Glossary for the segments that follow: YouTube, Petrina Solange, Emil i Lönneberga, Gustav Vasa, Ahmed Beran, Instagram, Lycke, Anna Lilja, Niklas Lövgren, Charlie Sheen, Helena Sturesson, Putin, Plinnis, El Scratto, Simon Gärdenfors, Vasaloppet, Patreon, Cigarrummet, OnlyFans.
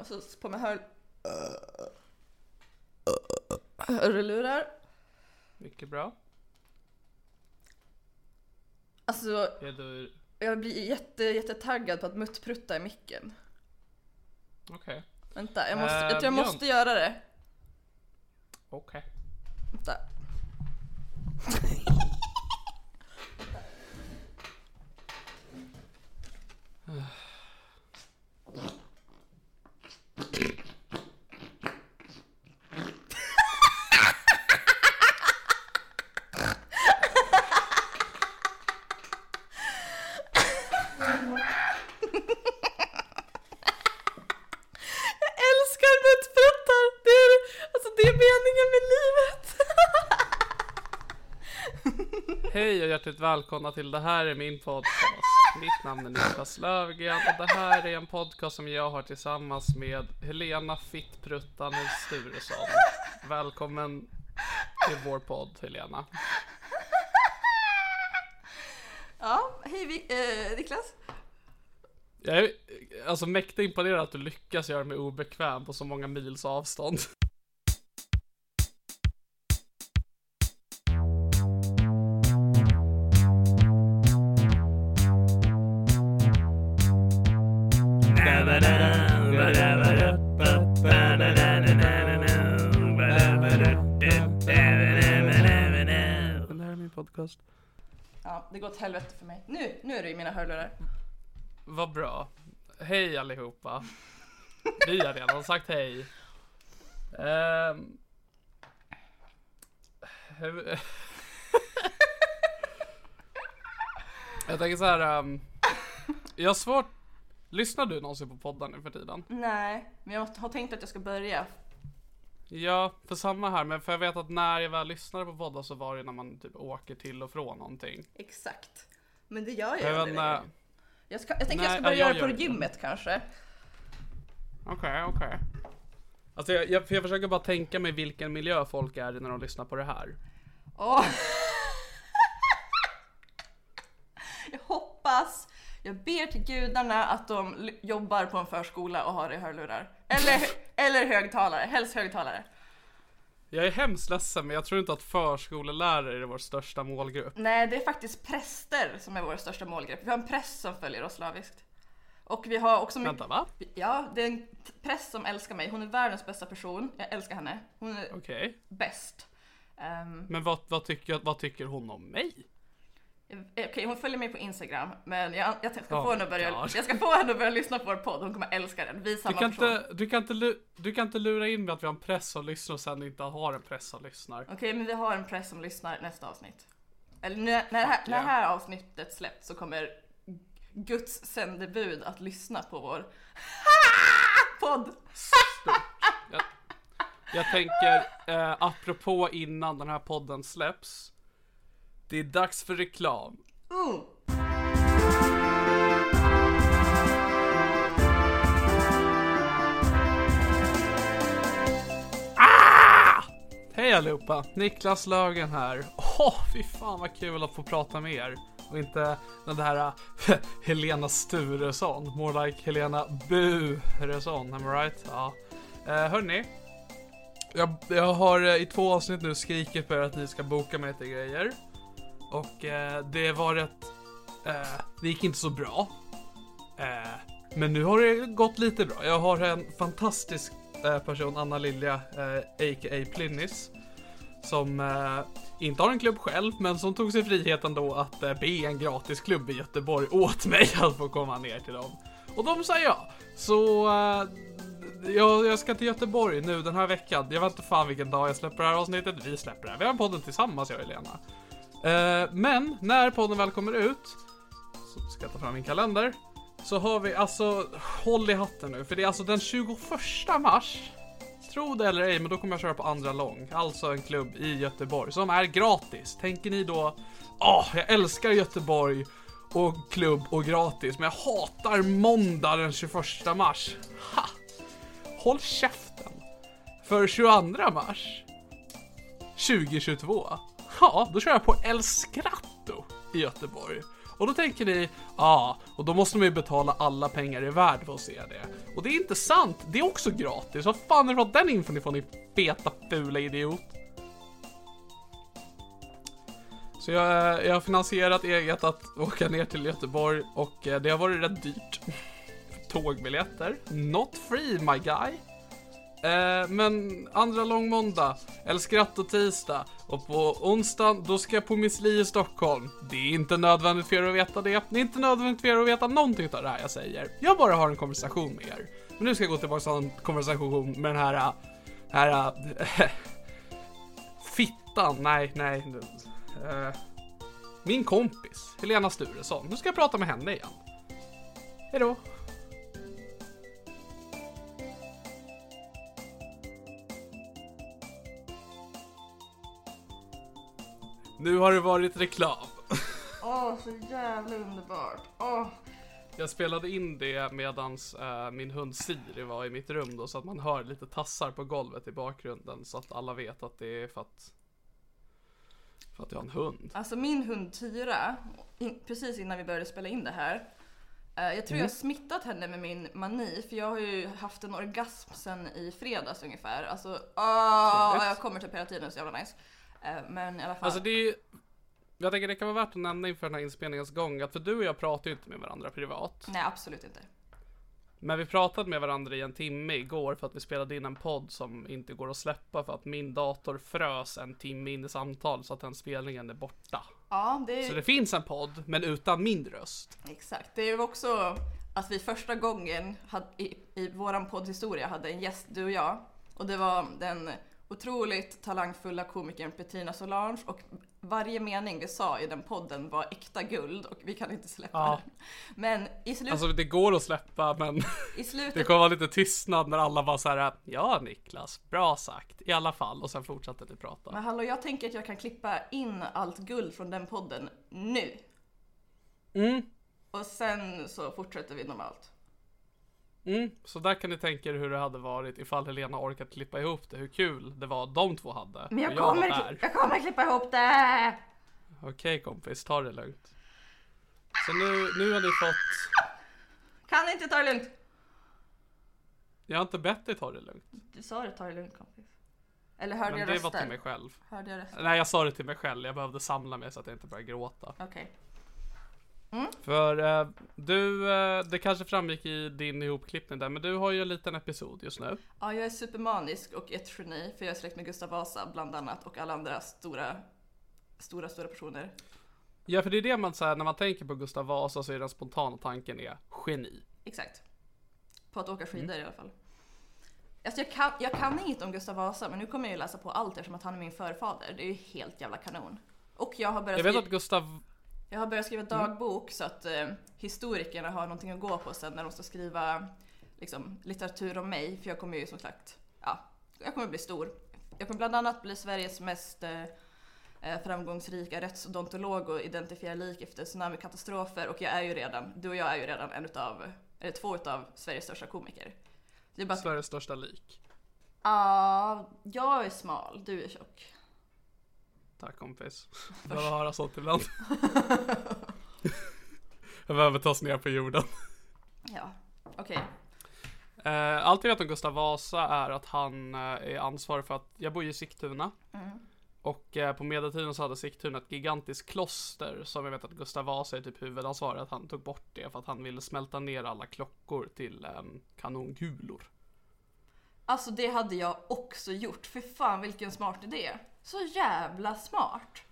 Och så på med hörlurar. Mycket bra. Alltså, jag blir jättetaggad på att muttprutta i micken. Okej. Okay. Vänta, jag tror jag måste göra det. Okej. Okay. Vänta. Hej och hjärtligt välkomna till Det här är min podcast. Mitt namn är Niklas Lövgren och det här är en podcast som jag har tillsammans med Helena Fittpruttan Sturesson. Välkommen till vår podd, Helena. Ja, hej Niklas. Jag är alltså mäktigt imponerad att du lyckas göra mig obekväm på så många mils avstånd. Ja, det går åt helvete för mig. Nu är det i mina hörlurar. Vad bra. Hej allihopa. Vi har redan sagt hej. Jag tänker så här. Jag har svårt. Lyssnar du någonsin på podden nu för tiden? Nej, men jag har tänkt att jag ska börja. Ja, för samma här. Men för jag vet att när jag väl lyssnade på poddar så var det när man typ åker till och från någonting. Exakt. Men det gör jag ju. Jag tänker jag ska börja göra det på gymmet kanske. Okej. Alltså jag försöker bara tänka mig vilken miljö folk är i när de lyssnar på det här. Jag hoppas. Jag ber till gudarna att de jobbar på en förskola och har i hörlurar. Eller högtalare, helst högtalare. Jag är hemskt ledsen, men jag tror inte att förskolelärare är vår största målgrupp. Nej, det är faktiskt präster som är vår största målgrupp. Vi har en präst som följer oss slaviskt. Och vi har också... Vänta, va? Ja, det är en präst som älskar mig. Hon är världens bästa person. Jag älskar henne. Hon är bäst. Men vad tycker hon om mig? Okej, hon följer mig på Instagram, men jag ska få henne att börja lyssna på vår podd. Hon kommer älska den. Du kan inte lura in mig att vi har en press som lyssnar och sen inte har en press som lyssnar. Okej, men vi har en press som lyssnar nästa avsnitt. Eller när det här avsnittet släpps så kommer Guds sändebud att lyssna på vår podd. Jag tänker, apropå innan den här podden släpps, det är dags för reklam. Hej allihopa, Niklas Lövgren här. Fy fan vad kul att få prata med er. Och inte den där Helena Sturesson. More like Helena Buresson, am I right? Ja. Hörrni, jag har i 2 avsnitt nu skrikit för att ni ska boka mig till grejer. Och det var rätt... det gick inte så bra. Men nu har det gått lite bra. Jag har en fantastisk person, Anna Lilja, a.k.a. Plinnis, som inte har en klubb själv, men som tog sig friheten då att be en gratis klubb i Göteborg åt mig att få komma ner till dem. Och de sa ja. Så jag ska till Göteborg nu den här veckan. Jag vet inte fan vilken dag jag släpper det här avsnittet. Vi släpper det här. Vi har podden tillsammans, jag och Helena. Men när podden väl kommer ut, så ska jag ta fram min kalender. Så har vi, alltså, håll i hatten nu. För det är alltså den 21 mars. Tro det eller ej, men då kommer jag köra på andra lång. Alltså en klubb i Göteborg som är gratis. Tänker ni då, jag älskar Göteborg och klubb och gratis, men jag hatar måndag den 21 mars. Ha! Håll käften. För 22 mars 2022, då kör jag på El Scratto i Göteborg. Och då tänker ni, och då måste man ju betala alla pengar i världen för att se det. Och det är inte sant, det är också gratis. Vad fan är det den infon ifrån, ni feta, fula idiot? Så jag har finansierat eget att åka ner till Göteborg. Och det har varit rätt dyrt. Tågbiljetter, not free my guy. Men andra långmåndag, eller skratt och tisdag. Och på onsdag, då ska jag på Miss Li i Stockholm. Det är inte nödvändigt för er att veta det. Det är inte nödvändigt för er att veta någonting av det här jag säger. Jag bara har en konversation med er. Men nu ska jag gå tillbaka till en konversation med den här fittan, nej. Min kompis, Helena Sturesson. Nu ska jag prata med henne igen. Hejdå. Nu har det varit reklam. Så jävla underbart. Jag spelade in det medans min hund Siri var i mitt rum då, så att man hör lite tassar på golvet i bakgrunden, så att alla vet att det är för att jag har en hund. Alltså min hund Tyra, precis innan vi började spela in det här, jag tror jag har smittat henne med min mani, för jag har ju haft en orgasm sen i fredags ungefär. Alltså, jag kommer typ hela tiden, så jävla nice. Men i alla fall... Alltså det är ju, jag tänker det kan vara värt att nämna inför den här inspelningens gång, att för du och jag pratar ju inte med varandra privat. Nej, absolut inte. Men vi pratade med varandra i en timme igår, för att vi spelade in en podd som inte går att släppa, för att min dator frös en timme in i samtal, så att den spelningen är borta. Ja, det... Så det finns en podd, men utan min röst. Exakt, det är ju också att vi första gången hade, i våran poddhistoria hade en gäst, du och jag. Och det var den... otroligt talangfulla komikern Petrina Solange, och varje mening vi sa i den podden var äkta guld, och vi kan inte släppa den. Men i slutet... Alltså det går att släppa, men i slutet... det kommer vara lite tystnad när alla var så här: ja Niklas, bra sagt, i alla fall, och sen fortsatte vi prata. Men hallå, jag tänker att jag kan klippa in allt guld från den podden nu. Och sen så fortsätter vi normalt. Så där kan ni tänka er hur det hade varit ifall Helena orkat klippa ihop det. Hur kul det var de två hade. Men jag kommer klippa ihop det. Okej, kompis, ta det lugnt. Så nu har ni fått... Kan inte ta det lugnt. Jag har inte bett dig ta det lugnt. Du sa det, ta det lugnt, kompis. Eller hörde jag rösten? Men det var till mig själv. Hörde jag rösten? Nej, jag sa det till mig själv. Jag behövde samla mig så att jag inte började gråta. Okej. För du, det kanske framgick i din ihopklippning där, men du har ju en liten episod just nu. Ja, jag är supermanisk och ett geni, för jag är släkt med Gustav Vasa bland annat, och alla andra stora personer. Ja, för det är det man säger när man tänker på Gustav Vasa, så är den spontana tanken är geni. Exakt. På att åka skidor i alla fall. Alltså jag kan inget om Gustav Vasa, men nu kommer jag ju läsa på allt eftersom att han är min förfader. Det är ju helt jävla kanon. Och jag har börjat skriva dagbok, så att historikerna har någonting att gå på sen när de ska skriva liksom, litteratur om mig. För jag kommer ju som sagt, jag kommer bli stor. Jag kommer bland annat bli Sveriges mest framgångsrika rättsodontolog och identifiera lik efter tsunamikatastrofer. Och du och jag är ju redan två av Sveriges största komiker. Sveriges största lik. Ja, jag är smal, du är tjock. Tack kompis. Jag behöver höra sånt ibland. Jag behöver tas ner på jorden. Ja, okej. Allt jag vet om Gustav Vasa är att han är ansvarig för att... Jag bor ju i Sigtuna. Mm. Och på medeltiden så hade Sigtuna ett gigantiskt kloster som jag vet att Gustav Vasa är typ huvudansvarig att han tog bort det för att han ville smälta ner alla klockor till kanonkulor. Alltså det hade jag också gjort. För fan vilken smart idé. Så jävla smart.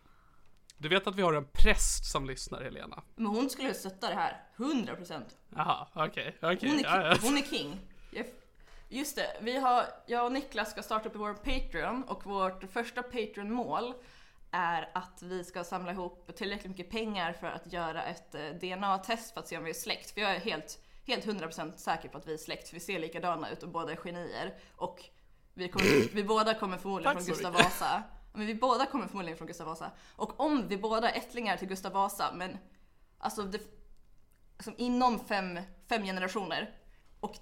Du vet att vi har en präst som lyssnar, Helena. Men hon skulle stötta det här 100%. Jaha, okej. Hon är king. Just det, jag och Niklas ska starta upp vår Patreon. Och vårt första Patreon-mål är att vi ska samla ihop tillräckligt mycket pengar för att göra ett DNA-test för att se om vi är släkt. För jag är helt 100% säker på att vi är släkt. För vi ser likadana ut och båda är genier. Och vi båda kommer förmodligen från Gustav Vasa. Men vi båda kommer förmodligen från Gustav Vasa. Och om vi båda är ättlingar till Gustav Vasa, men alltså som inom fem generationer och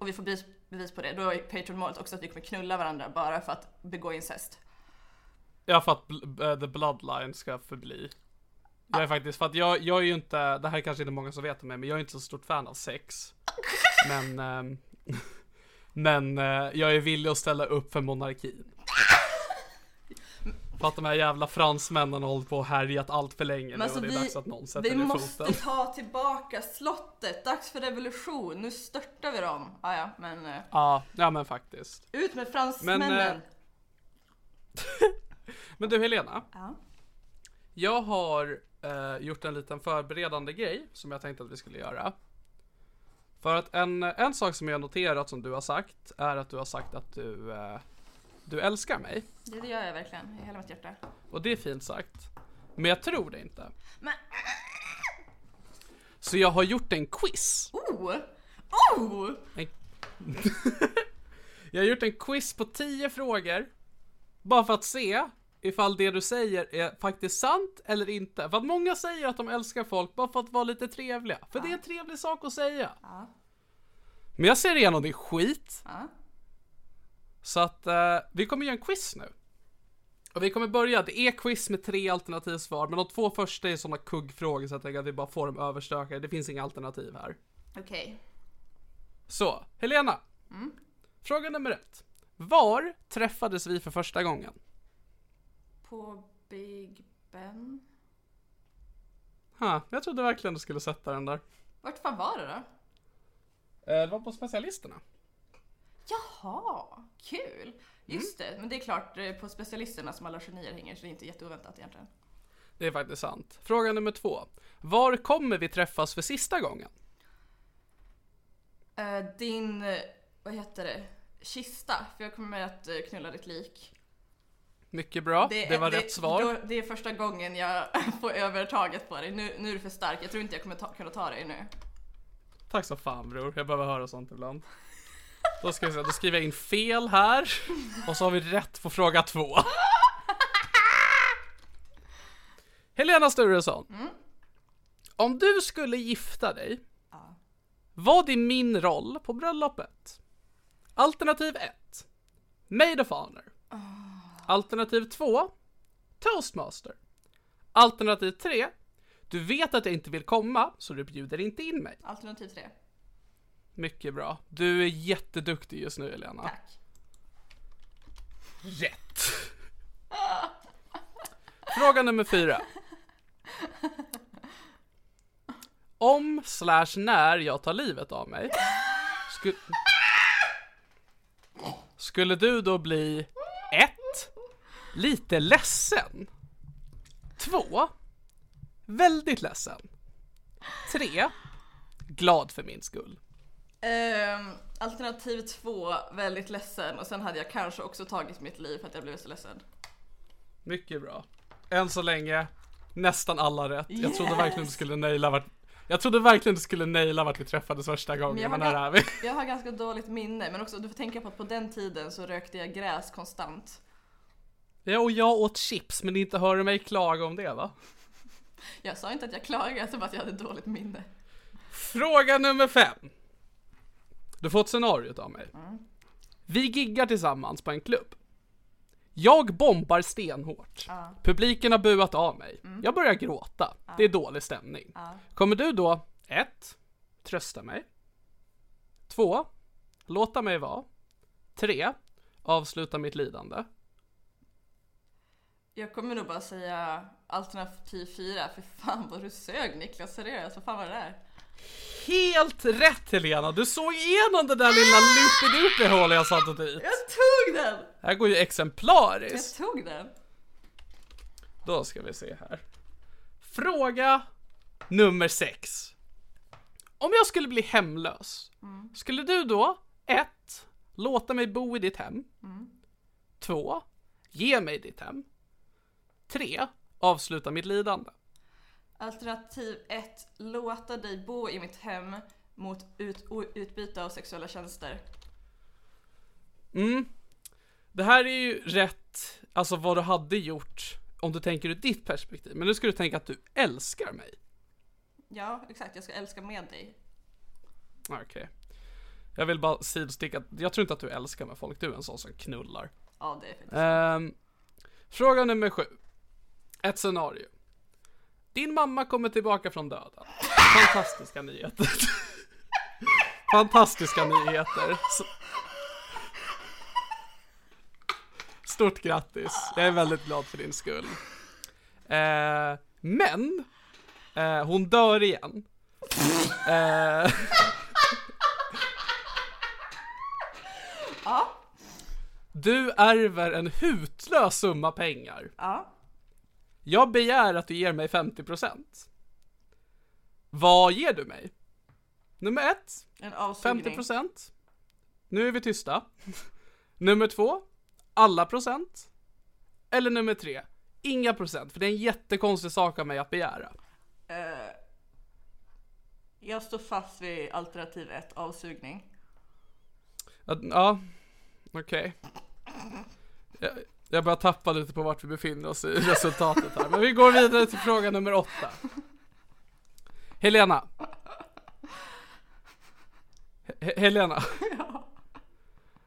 vi får bevis på det, då är Patreon-målet också att vi kommer knulla varandra bara för att begå incest. Ja, för att the bloodline ska förbli. Jag är faktiskt, för att jag är ju inte, det här kanske inte många som vet om mig, men jag är inte så stort fan av sex. Men jag är villig att ställa upp för monarkin. För att de här jävla fransmännen har hållit på och härjat allt för länge. Men nu, alltså det är dags att någon sätter ner foten. Vi måste ta tillbaka slottet. Dags för revolution. Nu störtar vi dem. Ja, men faktiskt. Ut med fransmännen. Men du Helena. Ja. Jag har gjort en liten förberedande grej som jag tänkte att vi skulle göra. För att en sak som jag noterat som du har sagt är att du har sagt att du älskar mig. Det gör jag verkligen, i hela mitt hjärta. Och det är fint sagt. Men jag tror det inte. Men... Så jag har gjort en quiz. Oh! Jag har gjort en quiz på 10 frågor. Bara för att se ifall det du säger är faktiskt sant eller inte. För att många säger att de älskar folk bara för att vara lite trevliga. För det är en trevlig sak att säga. Ja. Men jag ser igenom din skit. Ja. Så att vi kommer göra en quiz nu. Och vi kommer börja, det är quiz med 3 alternativsvar. Men de 2 första är sådana kuggfrågor så jag tänker att vi bara får dem överstökade. Det finns inga alternativ här. Okej. Så, Helena. Mm? Fråga nummer 1. Var träffades vi för första gången? På Big Ben. Jag trodde verkligen du skulle sätta den där. Vart fan var det då? Det var på specialisterna. Jaha, kul. Just det, men det är klart på specialisterna som alla genier hänger, så det är inte jätteoväntat egentligen. Det är faktiskt sant. Fråga nummer 2. Var kommer vi träffas för sista gången? Kista, för jag kommer att knulla ditt lik. Mycket bra, det var rätt svar. Det är första gången jag får övertaget på dig. Nu är du för stark, jag tror inte jag kommer kunna ta dig nu. Tack så fan bror, jag behöver höra sånt ibland. Då skriver jag in fel här. Och så har vi rätt på fråga 2. Helena Sturesson. Mm? Om du skulle gifta dig, vad är min roll på bröllopet? Alternativ 1. Maid of honor. Alternativ 2. Toastmaster. Alternativ 3. Du vet att jag inte vill komma, så du bjuder inte in mig. Alternativ 3. Mycket bra. Du är jätteduktig just nu, Helena. Tack. Rätt. Fråga nummer 4. Om/när jag tar livet av mig, skulle du då bli 1. Lite ledsen. 2. Väldigt ledsen. 3. Glad för min skull. Alternativ 2, väldigt ledsen. Och sen hade jag kanske också tagit mitt liv för att jag blev så ledsen. Mycket bra. Än så länge, nästan alla rätt. Yes. Jag trodde verkligen du skulle naila vart vi träffades första gången. Jag har ganska dåligt minne. Men också, du får tänka på att på den tiden så rökte jag gräs konstant. Ja, och jag åt chips. Men inte hör mig klaga om det, va? Jag sa inte att jag klagade, jag sa bara att jag hade dåligt minne. Fråga nummer 5. Du får ett scenario av mig. Vi giggar tillsammans på en klubb. Jag bombar stenhårt. Publiken har buat av mig. Jag börjar gråta. Det är dålig stämning. Kommer du då 1. Trösta mig. 2. Låta mig vara. 3. Avsluta mitt lidande. Jag kommer nog bara säga alternativ 4. För fan vad du sög, Niklas. Seriöst, vad fan var det där? Helt rätt, Helena. Du såg igenom det där lilla luppedupehål jag satt åt dit. Jag tog den. Det här går ju exemplariskt. Jag tog den. Då ska vi se här. Fråga nummer 6. Om jag skulle bli hemlös, skulle du då 1. Låta mig bo i ditt hem, 2. Ge mig ditt hem, 3. Avsluta mitt lidande. Alternativ 1. Låta dig bo i mitt hem mot utbyte av sexuella tjänster. Det här är ju rätt, alltså vad du hade gjort om du tänker ur ditt perspektiv. Men nu ska du tänka att du älskar mig. Ja, exakt. Jag ska älska med dig. Okej. Jag vill bara sidsticka. Jag tror inte att du älskar med folk. Du är en sån som knullar. Ja, det är faktiskt. Fråga nummer 7. Ett scenario. Din mamma kommer tillbaka från döden. Fantastiska nyheter. Fantastiska nyheter. Stort grattis. Jag är väldigt glad för din skull. Men... hon dör igen. Ja. Du ärver en hutlös summa pengar. Ja. Jag begär att du ger mig 50%. Vad ger du mig? Nummer 1. En avsugning. 50%. Nu är vi tysta. Nummer 2. Alla procent. Eller nummer 3. Inga procent. För det är en jättekonstig sak av mig att begära. Jag står fast vid alternativ 1, avsugning. Ja, okej. Jag bara tappade lite på vart vi befinner oss i resultatet här. Men vi går vidare till fråga nummer 8. Helena. Helena. Ja.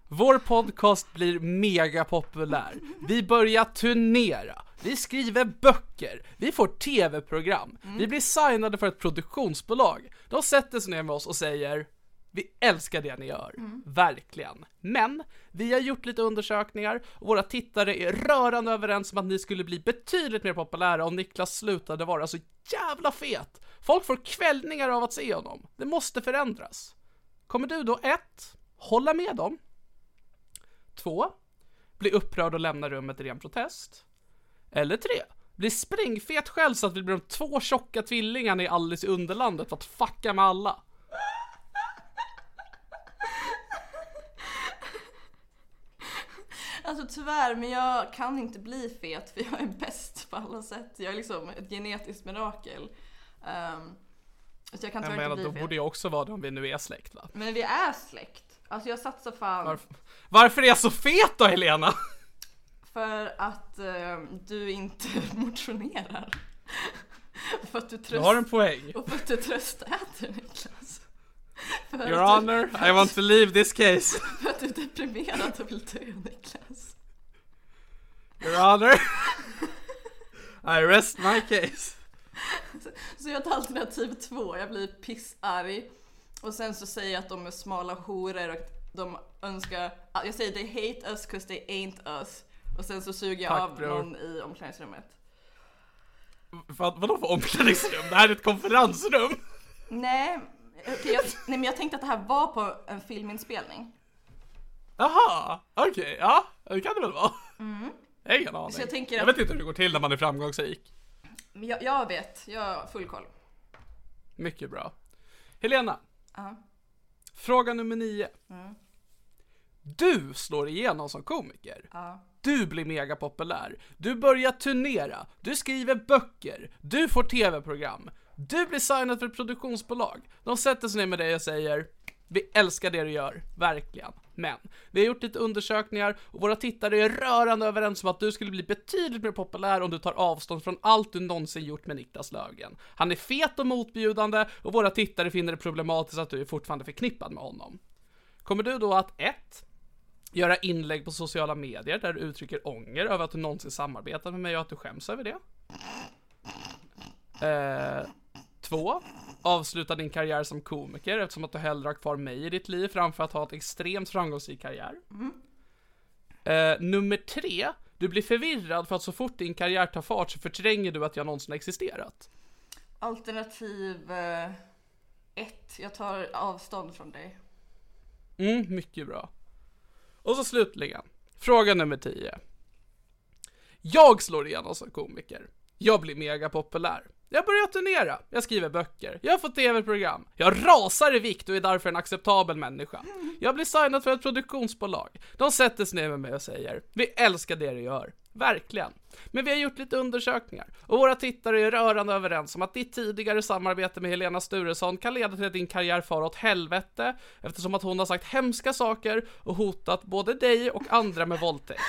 Vår podcast blir mega populär. Vi börjar turnera. Vi skriver böcker. Vi får tv-program. Vi blir signade för ett produktionsbolag. De sätter sig ner med oss och säger: vi älskar det ni gör. Verkligen. Men vi har gjort lite undersökningar och våra tittare är rörande överens om att ni skulle bli betydligt mer populära om Niklas slutade vara så jävla fet. Folk får kvällningar av att se honom. Det måste förändras. Kommer du då 1. Hålla med dem. 2. Bli upprörd och lämna rummet i ren protest. Eller 3. Bli sprängfet själv så att vi blir de 2 tjocka tvillingarna i Alice i Underlandet för att fucka med alla. Alltså tyvärr, men jag kan inte bli fet för jag är bäst på alla sätt. Jag är liksom ett genetiskt mirakel. Så jag kan inte bli fet. Då borde jag också vara det om vi nu är släkt, va? Men vi är släkt. Alltså jag satsar fan... Varför är jag så fet då, Helena? För att du inte motionerar. För att du tröst... Du har en poäng. Och för att du tröstäter, Niklas. Your honor, I want to leave this case. För att du är deprimerad och vill dö, Niklas. Your honor, I rest my case. Så jag tar alternativ 2. Jag blir pissarg. Och sen så säger jag att de är smala horor och de önskar... Jag säger they hate us because they ain't us. Och sen så suger jag av någon i omklädningsrummet. Vadå för omklädningsrum? Det här är ett konferensrum. Nej, men jag tänkte att det här var på en filminspelning. Jaha, okej. Ja, det kan det väl vara. Jag har ingen aning. Så jag vet inte hur det går till när man är framgångsrik. Jag vet, jag har full koll. Mycket bra. Helena. Fråga nummer 9. Du slår igenom som komiker. Du blir mega populär. Du börjar turnera. Du skriver böcker. Du får tv-program. Du blir signad för ett produktionsbolag. De sätter sig ner med dig och säger: vi älskar det du gör, verkligen. Men vi har gjort lite undersökningar och våra tittare är rörande överens om att du skulle bli betydligt mer populär om du tar avstånd från allt du någonsin gjort med Niklas Lövgren. Han är fet och motbjudande och våra tittare finner det problematiskt att du är fortfarande förknippad med honom. Kommer du då att 1. Göra inlägg på sociala medier där du uttrycker ånger över att du någonsin samarbetat med mig och att du skäms över det. 2. Avsluta din karriär som komiker eftersom att du hellre har kvar mig i ditt liv framför att ha ett extremt framgångsrik karriär. 3. Du blir förvirrad för att så fort din karriär tar fart så förtränger du att jag någonsin har existerat. Alternativ 1. Jag tar avstånd från dig. Mycket bra. Och så slutligen, fråga nummer 10. Jag slår igenom som komiker. Jag blir mega populär. Jag börjar turnera, jag skriver böcker, jag får tv-program, jag rasar i vikt och är därför en acceptabel människa. Jag blir signad för ett produktionsbolag. De sätter sig ner med mig och säger: vi älskar det du gör, verkligen. Men vi har gjort lite undersökningar och våra tittare är rörande överens om att ditt tidigare samarbete med Helena Sturesson kan leda till att din karriär far åt helvete eftersom att hon har sagt hemska saker och hotat både dig och andra med våldtäkt.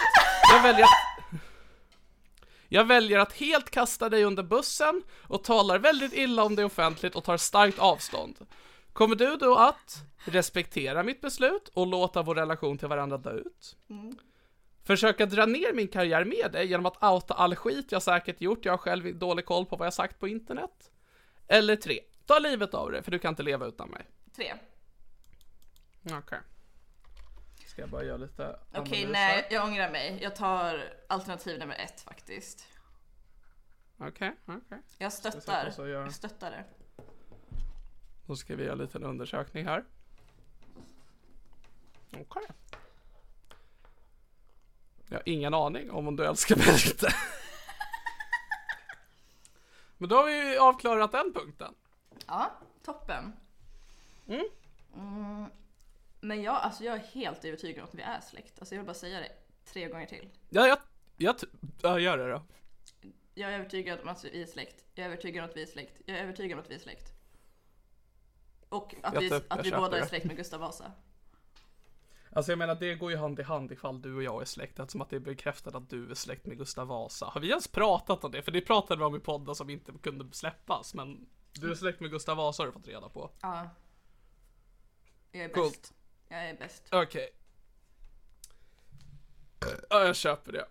Jag väljer att helt kasta dig under bussen och talar väldigt illa om dig offentligt och tar starkt avstånd. Kommer du då att respektera mitt beslut och låta vår relation till varandra dö ut? Försöka dra ner min karriär med dig genom att outa all skit jag säkert gjort. Jag har själv dålig koll på vad jag sagt på internet. Eller 3. Ta livet av dig för du kan inte leva utan mig. 3. Okej. Ska jag bara göra lite analyser? Okej, nej, jag ångrar mig. Jag tar alternativ nummer 1 faktiskt. Okej. Jag stöttar det. Då ska vi göra en liten undersökning här. Okej. Jag har ingen aning om du älskar mig eller inte. Men då har vi ju avklarat den punkten. Ja, toppen. Men jag är helt övertygad om att vi är släkt. Alltså jag vill bara säga det 3 gånger till. Ja, jag gör det då. Jag är övertygad om att vi är släkt. Jag är övertygad om att vi är släkt. Jag är övertygad om att vi är släkt. Och att vi båda är släkt med Gustav Vasa. Alltså jag menar, det går ju hand i hand ifall du och jag är släkt. Eftersom att det är bekräftat att du är släkt med Gustav Vasa. Har vi ens pratat om det? För det pratade vi om i podden som inte kunde släppas. Men du är släkt med Gustav Vasa har du fått reda på. Ja. Jag är bäst. Cool. Jag är bäst. Okej. Ja, jag köper det.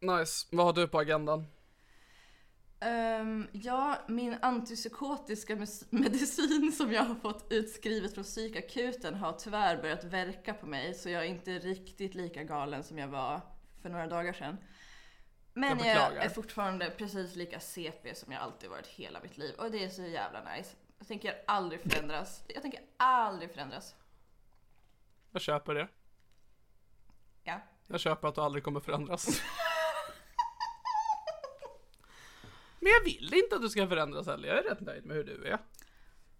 Nice. Vad har du på agendan? Min antipsykotiska medicin som jag har fått utskrivet från psykakuten har tyvärr börjat verka på mig. Så jag är inte riktigt lika galen som jag var för några dagar sedan. Men jag är fortfarande precis lika CP som jag alltid varit hela mitt liv. Och det är så jävla nice. Jag tänker aldrig förändras. Jag köper det. Ja. Jag köper att du aldrig kommer förändras. Men jag vill inte att du ska förändras heller. Jag är rätt nöjd med hur du är.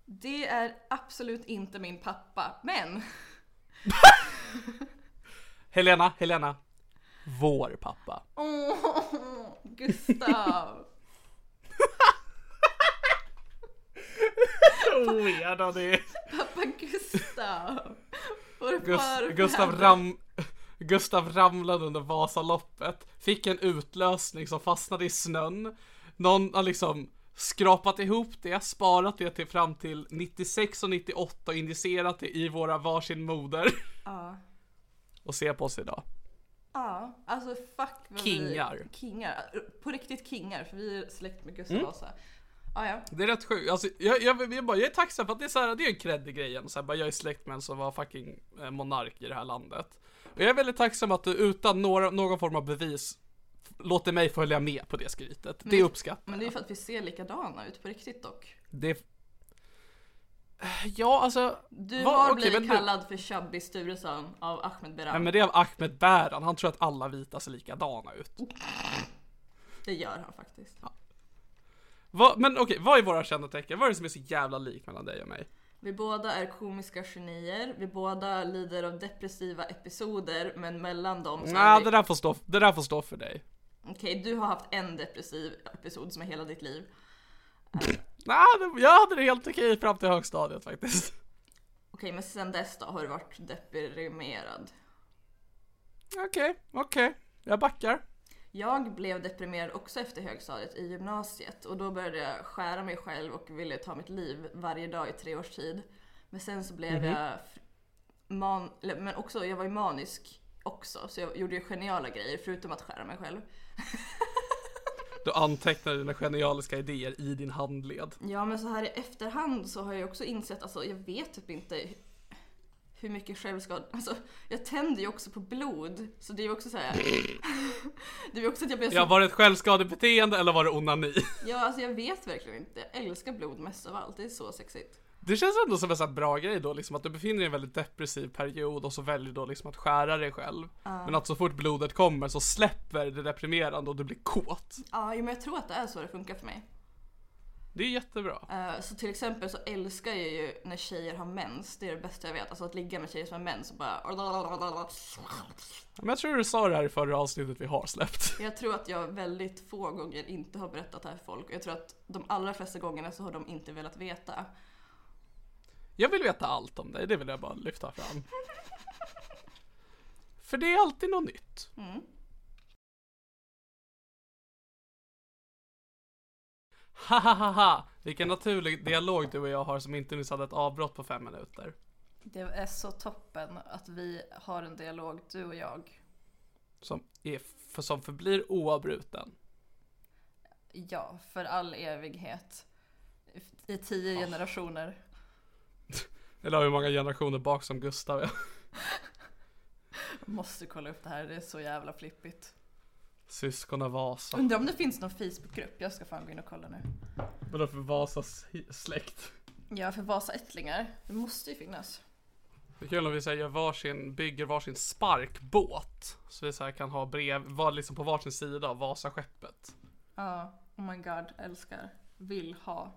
Det är absolut inte min pappa, men... Helena. Vår pappa. Gustav. Pappa Gustav. Gustav ramlade under Vasaloppet. Fick en utlösning som fastnade i snön. Någon har liksom skrapat ihop det, sparat det till fram till 96 och 98 och indicerat det i våra varsin moder. Ja. Och se på oss idag. Ja, alltså fuck vad kingar. På riktigt kingar, för vi är släkt med Gustav Vasa. Ah, ja. Det är rätt sjukt. Alltså, jag är tacksam för att det är så här, det är en creddig grej. Så här, bara, jag är släkt med en som var fucking monark i det här landet. Och jag är väldigt tacksam att du utan någon form av bevis låter mig följa med på det skrytet. Men det uppskattar jag. Men det är för att vi ser likadana ut på riktigt dock. Ja, alltså... Du har blivit kallad för Chubby Sturesson av Ahmed Beran. Nej, men det är av Ahmed Beran. Han tror att alla vita ser likadana ut. Det gör han faktiskt. Ja. Men okej, vad är våra kännetecken? Vad är det som är så jävla lik mellan dig och mig? Vi båda är komiska genier. Vi båda lider av depressiva episoder. Men mellan dem... Det där får stå för dig. Okej, du har haft en depressiv episod som är hela ditt liv. Jag hade det helt okej fram till högstadiet faktiskt. Okej, men sen dess då har du varit deprimerad. Okej. Jag backar. Jag blev deprimerad också efter högstadiet i gymnasiet och då började jag skära mig själv och ville ta mitt liv varje dag i 3 års tid. Men sen så blev jag men också, jag var ju manisk också, så jag gjorde ju geniala grejer förutom att skära mig själv. Du antecknade dina genialiska idéer i din handled. Ja, men så här i efterhand så har jag också insett, alltså jag vet typ inte hur mycket självskad, alltså jag tände ju också på blod, så det är ju också så här. Det är också att jag blev så... Ja, var det ett självskadebeteende eller var det onani? Ja, alltså jag vet verkligen inte. Jag älskar blod mest av allt, det är så sexigt. Det känns ändå som en sån här bra grej då, liksom, att du befinner dig i en väldigt depressiv period och så väljer då liksom att skära dig själv. Men att så fort blodet kommer så släpper det deprimerande och du blir kåt. Ja, men jag tror att det är så det funkar för mig. Det är jättebra. Så till exempel så älskar jag ju när tjejer har mens. Det är det bästa jag vet. Alltså att ligga med tjejer som har mens och bara... Men jag tror du sa det här i förra avsnittet vi har släppt. Jag tror att jag väldigt få gånger inte har berättat det här för folk. Jag tror att de allra flesta gångerna så har de inte velat veta. Jag vill veta allt om dig, det vill jag bara lyfta fram. För det är alltid något nytt. Mm. Hahaha, vilken naturlig dialog du och jag har som inte nyss hade ett avbrott på 5 minuter. Det är så toppen att vi har en dialog, du och jag. Som förblir oavbruten. Ja, för all evighet. I 10 generationer. Eller hur många generationer bak som Gustav är. Måste kolla upp det här, det är så jävla flippigt. Syskona Vasa. Undrar om det finns någon Facebookgrupp, jag ska fan gå in och kolla nu. Vadå för Vasas släkt? Ja, för Vasa-ättlingar, det måste ju finnas. Det är kul om vi säger bygger varsin sparkbåt. Så vi så här kan ha brev, var liksom på varsin sida av Vasa-skeppet. Ja, oh my god, älskar. Vill ha.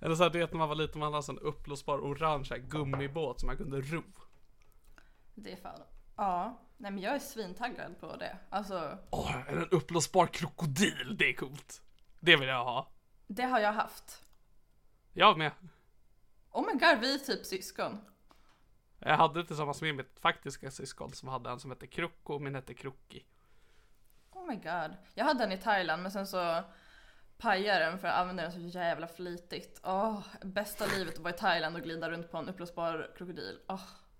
Eller så här, du vet när man var liten, man hade en upplåsbar orange här gummibåt som man kunde ro. Det är fan. Ja, nej men jag är svintaggad på det. Alltså... är det en upplåsbar krokodil? Det är coolt. Det vill jag ha. Det har jag haft. Jag med. Oh my god, vi är typ syskon. Jag hade det tillsammans med mitt faktiska syskon som hade en som hette Kroko och min hette Kroki. Oh my god. Jag hade den i Thailand men sen så... pajar den för att använda den så jävla flitigt. Bästa livet att vara i Thailand och glida runt på en upplåsbar krokodil.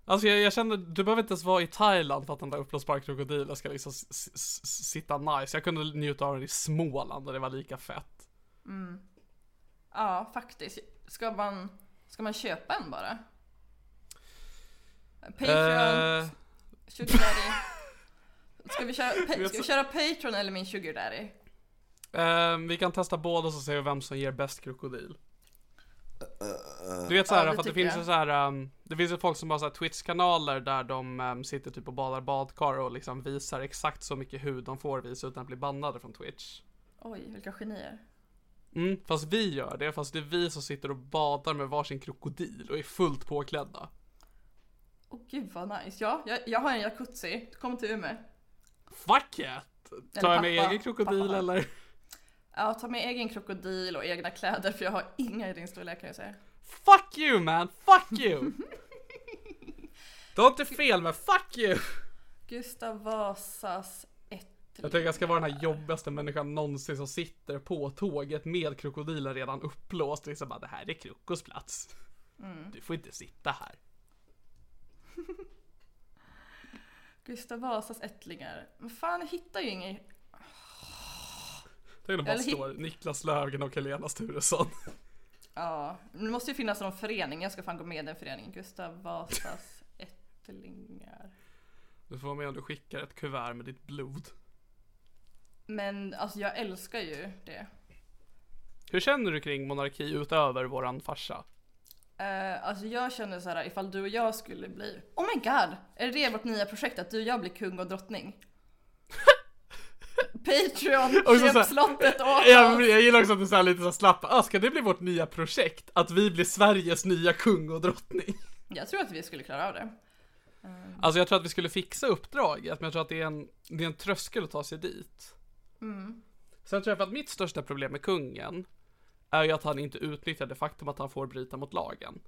Alltså jag kände, du behöver inte ens vara i Thailand för att den där upplåsbara krokodilen ska liksom sitta nice. Jag kunde njuta av den i Småland och det var lika fett. Ja, faktiskt. Ska man köpa en bara? Patreon, Sugar Daddy. Ska vi köra Patreon eller min Sugar Daddy? Vi kan testa båda och se vem som ger bäst krokodil. Du vet så här, för att det finns ju så här, det finns ju folk som bara så här Twitch-kanaler där de sitter typ och badar badkar och liksom visar exakt så mycket hud de får visa utan att bli bannade från Twitch. Oj, vilka genier. Fast vi gör det, fast det är vi som sitter och badar med varsin krokodil och är fullt påklädda. Åh gud vad nice. Ja, jag har en jacuzzi, kom till Umeå. Fuck yeah. Tar jag med egen krokodil eller... Ja, ta med egen krokodil och egna kläder för jag har inga i din storlek kan jag säga. Fuck you man, fuck you! Du har inte fel men fuck you! Gustav Vasas ättlingar. Jag tänker jag ska vara den här jobbigaste människan någonsin som sitter på tåget med krokodilen redan upplåst. Liksom bara, det här är Krokos plats. Du får inte sitta här. Gustav Vasas ättlingar. Men fan, jag hittar ju ingen... Det är bara står Niklas Lövgren och Helena Sturesson. Ja, det måste ju finnas någon förening. Jag ska fan gå med i den föreningen. Gustav Vasas ättlingar. Du får vara med om du skickar ett kuvert med ditt blod. Men alltså jag älskar ju det. Hur känner du kring monarki utöver våran farsa? Alltså jag känner så här, ifall du och jag skulle bli... Oh my god! Är det vårt nya projekt att du och jag blir kung och drottning? Patreon, köpslottet och oss. Jag gillar också att du är lite så slapp. Ska det bli vårt nya projekt? Att vi blir Sveriges nya kung och drottning? Jag tror att vi skulle klara av det. Alltså jag tror att vi skulle fixa uppdraget. Men jag tror att det är en tröskel att ta sig dit. Sen tror jag att mitt största problem med kungen är ju att han inte utnyttjar det faktum att han får bryta mot lagen.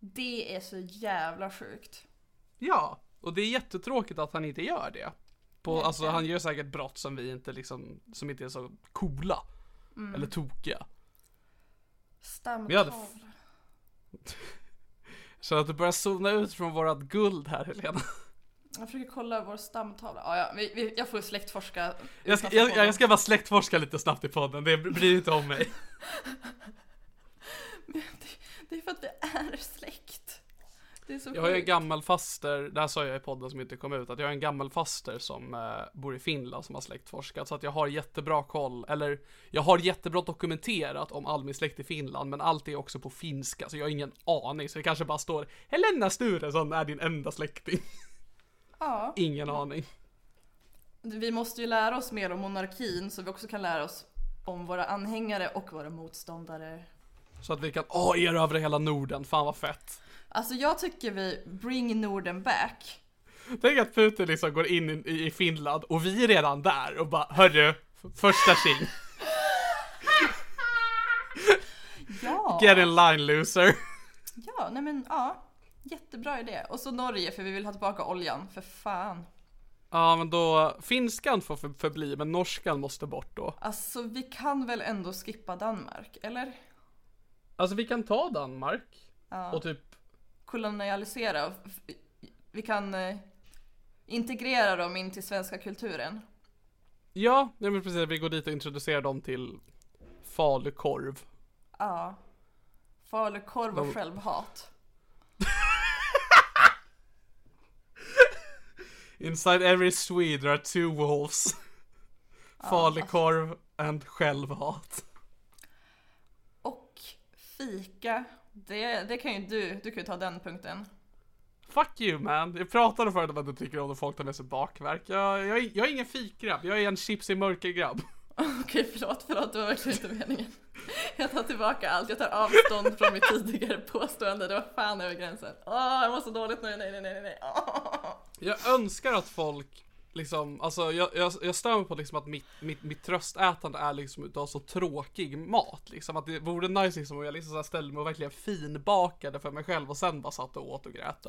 Det är så jävla sjukt. Ja, och det är jättetråkigt att han inte gör det. Alltså han gör säkert brott som vi inte liksom, som inte är så coola eller tokiga. Stamtavla. Så att du börjar zona ut från vårat guld här, Helena. Jag försöker kolla vår stamtavla. Jag får släktforska. Jag ska bara släktforska lite snabbt i podden. Det bryr inte om mig. Det är för att vi är släkt. Det är så jag har en gammal faster. Det här sa jag i podden som inte kom ut. Att jag har en gammal faster som bor i Finland som har släktforskat. Så att jag har jättebra koll. Eller jag har jättebra dokumenterat om all min släkt i Finland. Men allt är också på finska. Så jag har ingen aning. Så det kanske bara står Helena Sturesson är din enda släkting. Ja. Ingen aning. Vi måste ju lära oss mer om monarkin så vi också kan lära oss om våra anhängare och våra motståndare. Så att vi kan erövra hela Norden, fan vad fett. Alltså jag tycker vi bring Norden back. Tänk att Putin liksom går in i Finland och vi är redan där och bara, hörru, första king. Ja. Get in line, loser. Ja, nej men ja. Jättebra idé. Och så Norge, för vi vill ha tillbaka oljan. För fan. Ja, men då... Finskan får förbli, men norskan måste bort då. Alltså, vi kan väl ändå skippa Danmark, eller? Alltså, vi kan ta Danmark. Ja. Och typ... kolonialisera. Vi kan integrera dem in till svenska kulturen. Ja, men precis. Vi går dit och introducerar dem till falukorv. Ja. Falukorv och självhat. Inside every Swede there are two wolves. Ja, falukorv alltså. And självhat. Och fika. Det kan ju du kan ju ta den punkten. Fuck you man. Jag pratade förut om att du tycker om att folk tar med sig bakverk. Jag är ingen fikgrabb. Jag är en chipsig mörkergrabb. Okej, förlåt. Det var verkligen inte meningen. Jag tar tillbaka allt. Jag tar avstånd från mitt tidigare påstående. Det var fan över gränsen. Jag mår så dåligt nu. Nej. Jag önskar att folk liksom, alltså jag stör mig på liksom att mitt tröstätande är liksom utav så tråkig mat liksom, att det vore nice liksom om jag liksom så här ställde mig och verkligen finbakade för mig själv och sen bara satt och åt och grät.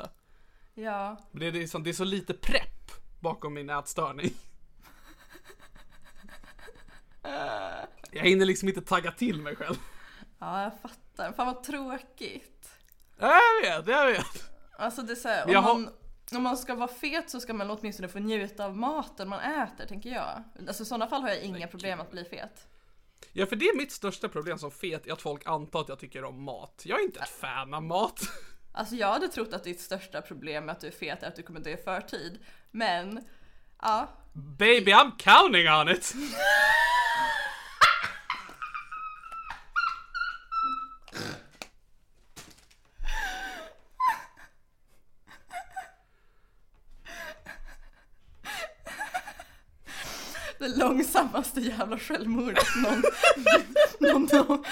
Ja. Men det är så lite prepp bakom min ätstörning. Jag hinner liksom inte tagga till mig själv. Ja, jag fattar. Fan vad tråkigt. Jag vet. Alltså det är så här, om man ska vara fet så ska man åtminstone få njuta av maten man äter, tänker jag. Alltså i sådana fall har jag inga problem att bli fet. Ja, för det är mitt största problem som fet är att folk antar att jag tycker om mat. Jag är inte ett fan av mat. Alltså jag hade trott att ditt största problem med att du är fet är att du kommer dö i förtid. Men, ja. Baby, I'm counting on it. Det långsammaste jävla självmordet någon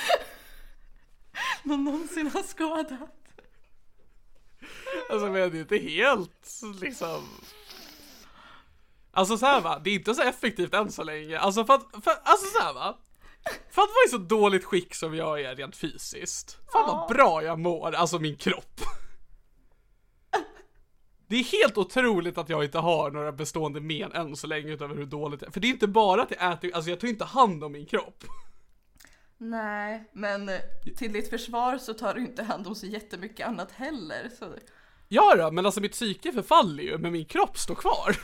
någonsin har skådat. Alltså men det är inte helt liksom... Alltså så här va, det är inte så effektivt än så länge. Alltså för att vara i så dåligt skick som jag är rent fysiskt. Fan vad bra jag mår, alltså min kropp. Det är helt otroligt att jag inte har några bestående men än så länge utöver hur dåligt det är. För det är inte bara att jag äter, alltså jag tar inte hand om min kropp. Nej, men till ditt försvar så tar du inte hand om så jättemycket annat heller. Så... Ja då, men alltså mitt psyke förfaller ju, men min kropp står kvar.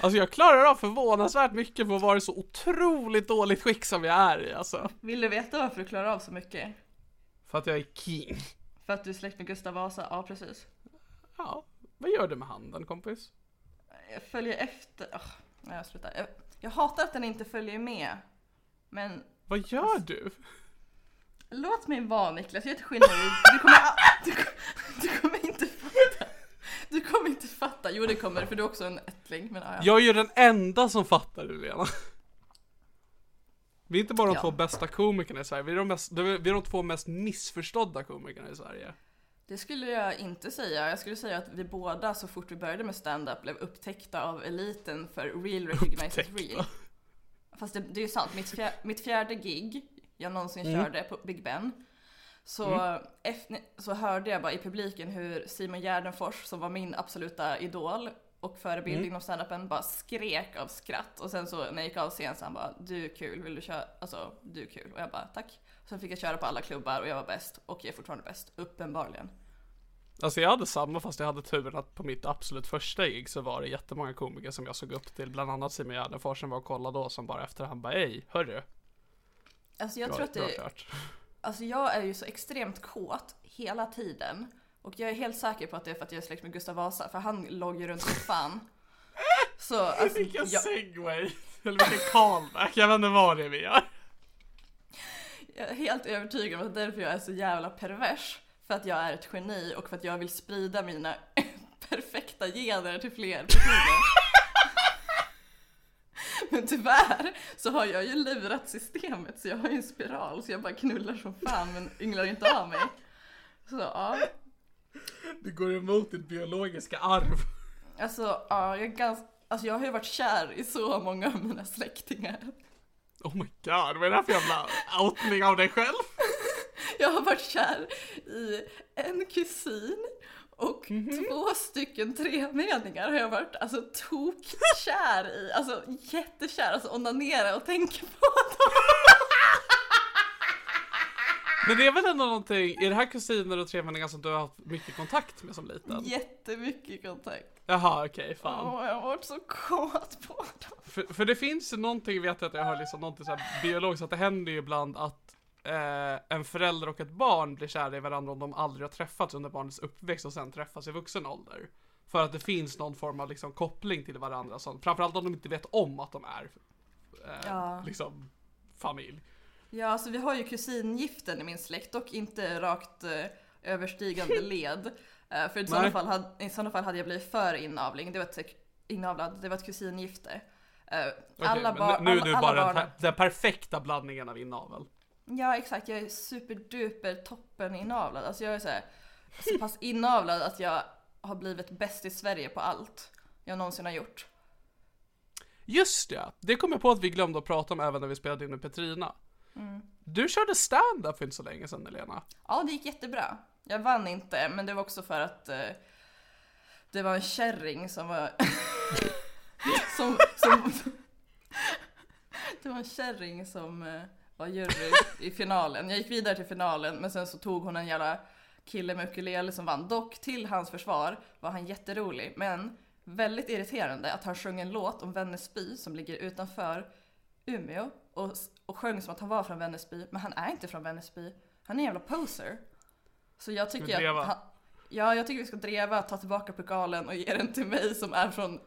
Alltså jag klarar av förvånansvärt mycket för att vara så otroligt dåligt skick som jag är i, alltså. Vill du veta varför du klarar av så mycket? För att jag är king. För att du är släkt med Gustav Vasa, ja precis. Ja, vad gör du med handen kompis? Jag följer efter, jag slutar. Jag hatar att den inte följer med. Men... Vad gör du? Låt mig vara Niklas, jag är ett geni. Du kommer inte fatta. Du kommer inte fatta, jo det kommer för du är också en ättling. Men, ja. Jag är ju den enda som fattar det, Lena. Vi är inte bara de två bästa komikerna i Sverige, vi är de två mest missförstådda komikerna i Sverige. Det skulle jag inte säga. Jag skulle säga att vi båda så fort vi började med stand-up blev upptäckta av eliten för real recognized real. Fast det är ju sant, mitt fjärde gig jag någonsin körde på Big Ben. Så hörde jag bara i publiken hur Simon Gärdenfors, som var min absoluta idol, och förebilden av stand-upen bara skrek av skratt. Och sen så när jag gick av scen så han bara, du är kul, vill du köra? Alltså, du är kul. Och jag bara, tack. Och sen fick jag köra på alla klubbar och jag var bäst. Och jag är fortfarande bäst, uppenbarligen. Alltså jag hade samma, fast jag hade turen att på mitt absolut första gig så var det jättemånga komiker som jag såg upp till. Bland annat Simon Gärdenfors som var och kollade då, som bara efter han bara, ej, hörru. Alltså jag tror att det... Alltså jag är ju så extremt kåt hela tiden. Och jag är helt säker på att det är för att jag är släkt med Gustav Vasa. För han låg ju runt som fan. Så, alltså, vilken segway. Eller vilken callback. Jag vet inte vad det är vi gör. Jag är helt övertygad om att därför jag är så jävla pervers. För att jag är ett geni. Och för att jag vill sprida mina perfekta gener till fler personer. Men tyvärr så har jag ju lurat systemet. Så jag har ju en spiral. Så jag bara knullar som fan. Men ynglar inte av mig. Så ja. Du går emot ditt biologiska arv. Alltså, ja, jag har ju varit kär i så många av mina släktingar. Oh my god, vad är det här för jävla outning av dig själv? Jag har varit kär i en kusin och 2 stycken 3-meningar har jag varit, alltså, tokkär i. Alltså, jättekär, alltså, onanera och tänka på dem. Men det är väl ändå någonting, är det här kusiner och trevänningar som du har haft mycket kontakt med som liten? Jättemycket kontakt. Jaha, okej, fan. Åh, jag har varit så kåt på dem. För det finns ju någonting, vet jag att jag har liksom någonting så här biologiskt, att det händer ju ibland att en förälder och ett barn blir kära i varandra om de aldrig har träffats under barnets uppväxt och sen träffas i vuxen ålder. För att det finns någon form av liksom koppling till varandra, som, framförallt om de inte vet om att de är liksom familj. Ja, så alltså vi har ju kusingiften i min släkt och inte rakt överstigande led. För i sådana fall hade jag blivit för inavling. Det var ett kusingifte. Alla barn. Nu är du bara den perfekta blandningen av inavel. Ja, exakt. Jag är superduper toppen inavlad. Alltså jag är så pass inavlad att jag har blivit bäst i Sverige på allt jag någonsin har gjort. Just det. Det kom jag på att vi glömde att prata om även när vi spelade in med Petrina. Mm. Du körde stand-up för inte så länge sedan, Helena. Ja, det gick jättebra. Jag vann inte, men det var också för att det var en kärring som var det var en kärring som var jury i finalen. Jag gick vidare till finalen, men sen så tog hon en jävla kille med ukulele som vann. Dock till hans försvar var han jätterolig, men väldigt irriterande att han sjöng en låt om Vännäsby som ligger utanför Umeå. Och sjöng som att han var från Vännäsby. Men han är inte från Vännäsby. Han är en jävla poser. Så jag tycker jag tycker vi ska dreva, ta tillbaka pokalen och ge den till mig som är från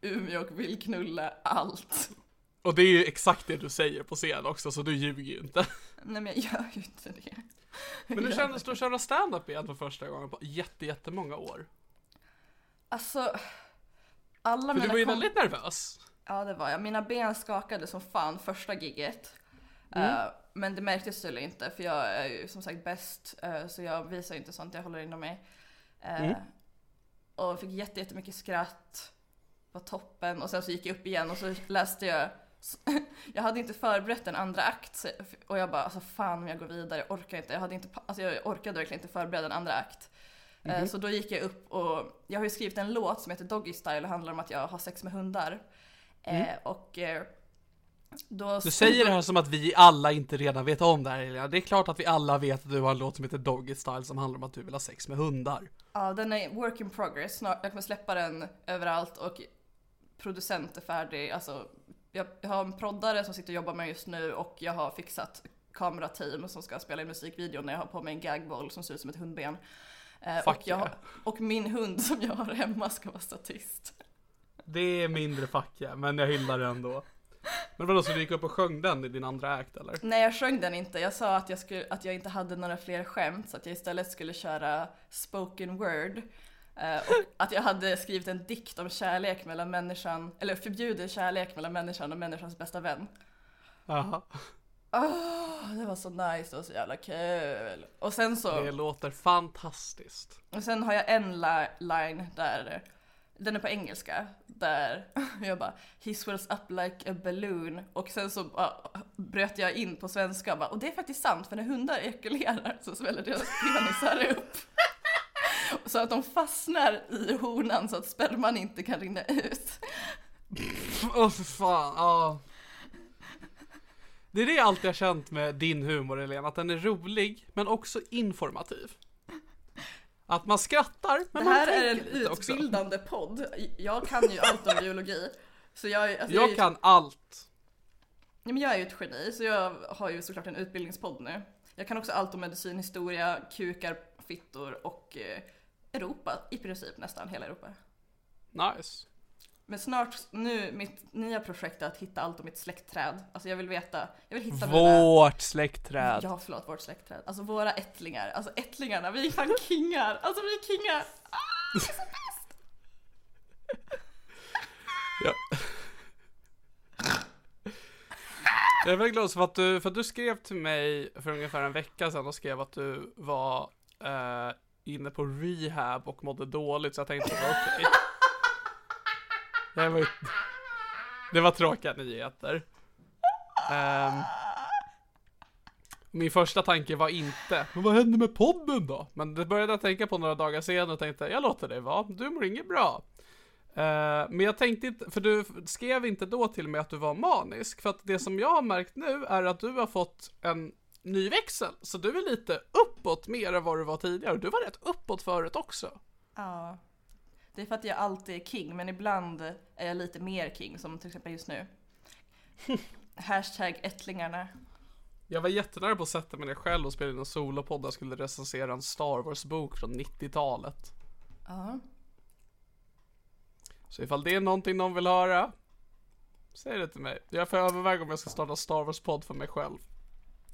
Umeå och vill knulla allt. Och det är ju exakt det du säger på scen också, så du ljuger ju inte. Nej, men jag gör ju inte det. Men du kändes du att köra stand-up igen för första gången på jättemånga år? Alltså, alla mina... För du var ju väldigt nervös. Ja, det var jag. Mina ben skakade som fan första gigget. Men det märktes ju inte, för jag är ju som sagt bäst. Så jag visar inte sånt, jag håller inom mig. Och fick jättemycket skratt. Var toppen. Och sen så gick jag upp igen och så läste jag. Jag hade inte förberett en andra akt. Och jag bara, alltså fan om jag går vidare, jag orkar inte. Jag orkade verkligen inte förbereda en andra akt. Så då gick jag upp och jag har ju skrivit en låt som heter Doggy Style och handlar om att jag har sex med hundar. Och då... Du säger det här som att vi alla inte redan vet om det här, Helena. Det är klart att vi alla vet att du har en låt som heter Doggy Style som handlar om att du vill ha sex med hundar. Ja, den är work in progress. Jag kommer släppa den överallt och producent är färdig. Alltså, jag har en proddare som sitter och jobbar med just nu och jag har fixat kamerateam som ska spela i musikvideon när jag har på mig en gagboll som ser ut som ett hundben. Och min hund som jag har hemma ska vara statist. Det är mindre facka, men jag hyllar det ändå. Men vadå, så du gick upp och sjöng den i din andra akt, eller? Nej, jag sjöng den inte. Jag sa att jag inte hade några fler skämt, så att jag istället skulle köra spoken word. Och att jag hade skrivit en dikt om kärlek mellan människan, eller förbjuden kärlek mellan människan och människans bästa vän. Jaha. Det var så nice, det var så jävla kul. Och sen så... Det låter fantastiskt. Och sen har jag en line där... Den är på engelska, där jag bara, he swells up like a balloon. Och sen så bröt jag in på svenska och det är faktiskt sant, för när hundar ekulerar så sväller deras penisar upp. så att de fastnar i honan så att sperman inte kan rinna ut. Åh för fan, ja. Det är det jag alltid har känt med din humor, Helena, att den är rolig men också informativ. Att man skrattar, men det här man är en utbildande också. Podd. Jag kan ju allt om biologi. Så jag kan allt. Ja, men jag är ju ett geni, så jag har ju såklart en utbildningspodd nu. Jag kan också allt om medicin, historia, kukar, fittor och Europa. I princip nästan hela Europa. Nice. Men snart, nu, mitt nya projekt är att hitta allt om mitt släktträd. Alltså jag vill veta, jag vill hitta vårt släktträd. Ja, förlåt, vårt släktträd. Alltså våra ättlingar. Alltså ättlingarna, vi är fan kingar. Alltså vi är kingar. Ah, det är så bäst. Ja. Jag är väldigt glad för att du skrev till mig för ungefär en vecka sedan och skrev att du var inne på rehab och mådde dåligt, så jag tänkte att det var okej. Det var tråkiga nyheter. Min första tanke var inte, men vad hände med podden då? Men det började jag tänka på några dagar sen och tänkte, jag låter det vara, du mår inget bra. Men jag tänkte inte, för du skrev inte då till mig att du var manisk. För att det som jag har märkt nu är att du har fått en ny växel. Så du är lite uppåt mer än vad du var tidigare. Du var rätt uppåt förut också. Ja. Det är för att jag alltid är king, men ibland är jag lite mer king, som till exempel just nu. #ättlingarna. Jag var jättenära på att sätta mig ner själv och spela in en solopodd där jag skulle recensera en Star Wars-bok från 90-talet. Ja. Så ifall det är någonting någon vill höra, säg det till mig. Jag får överväga om jag ska starta Star Wars-podd för mig själv.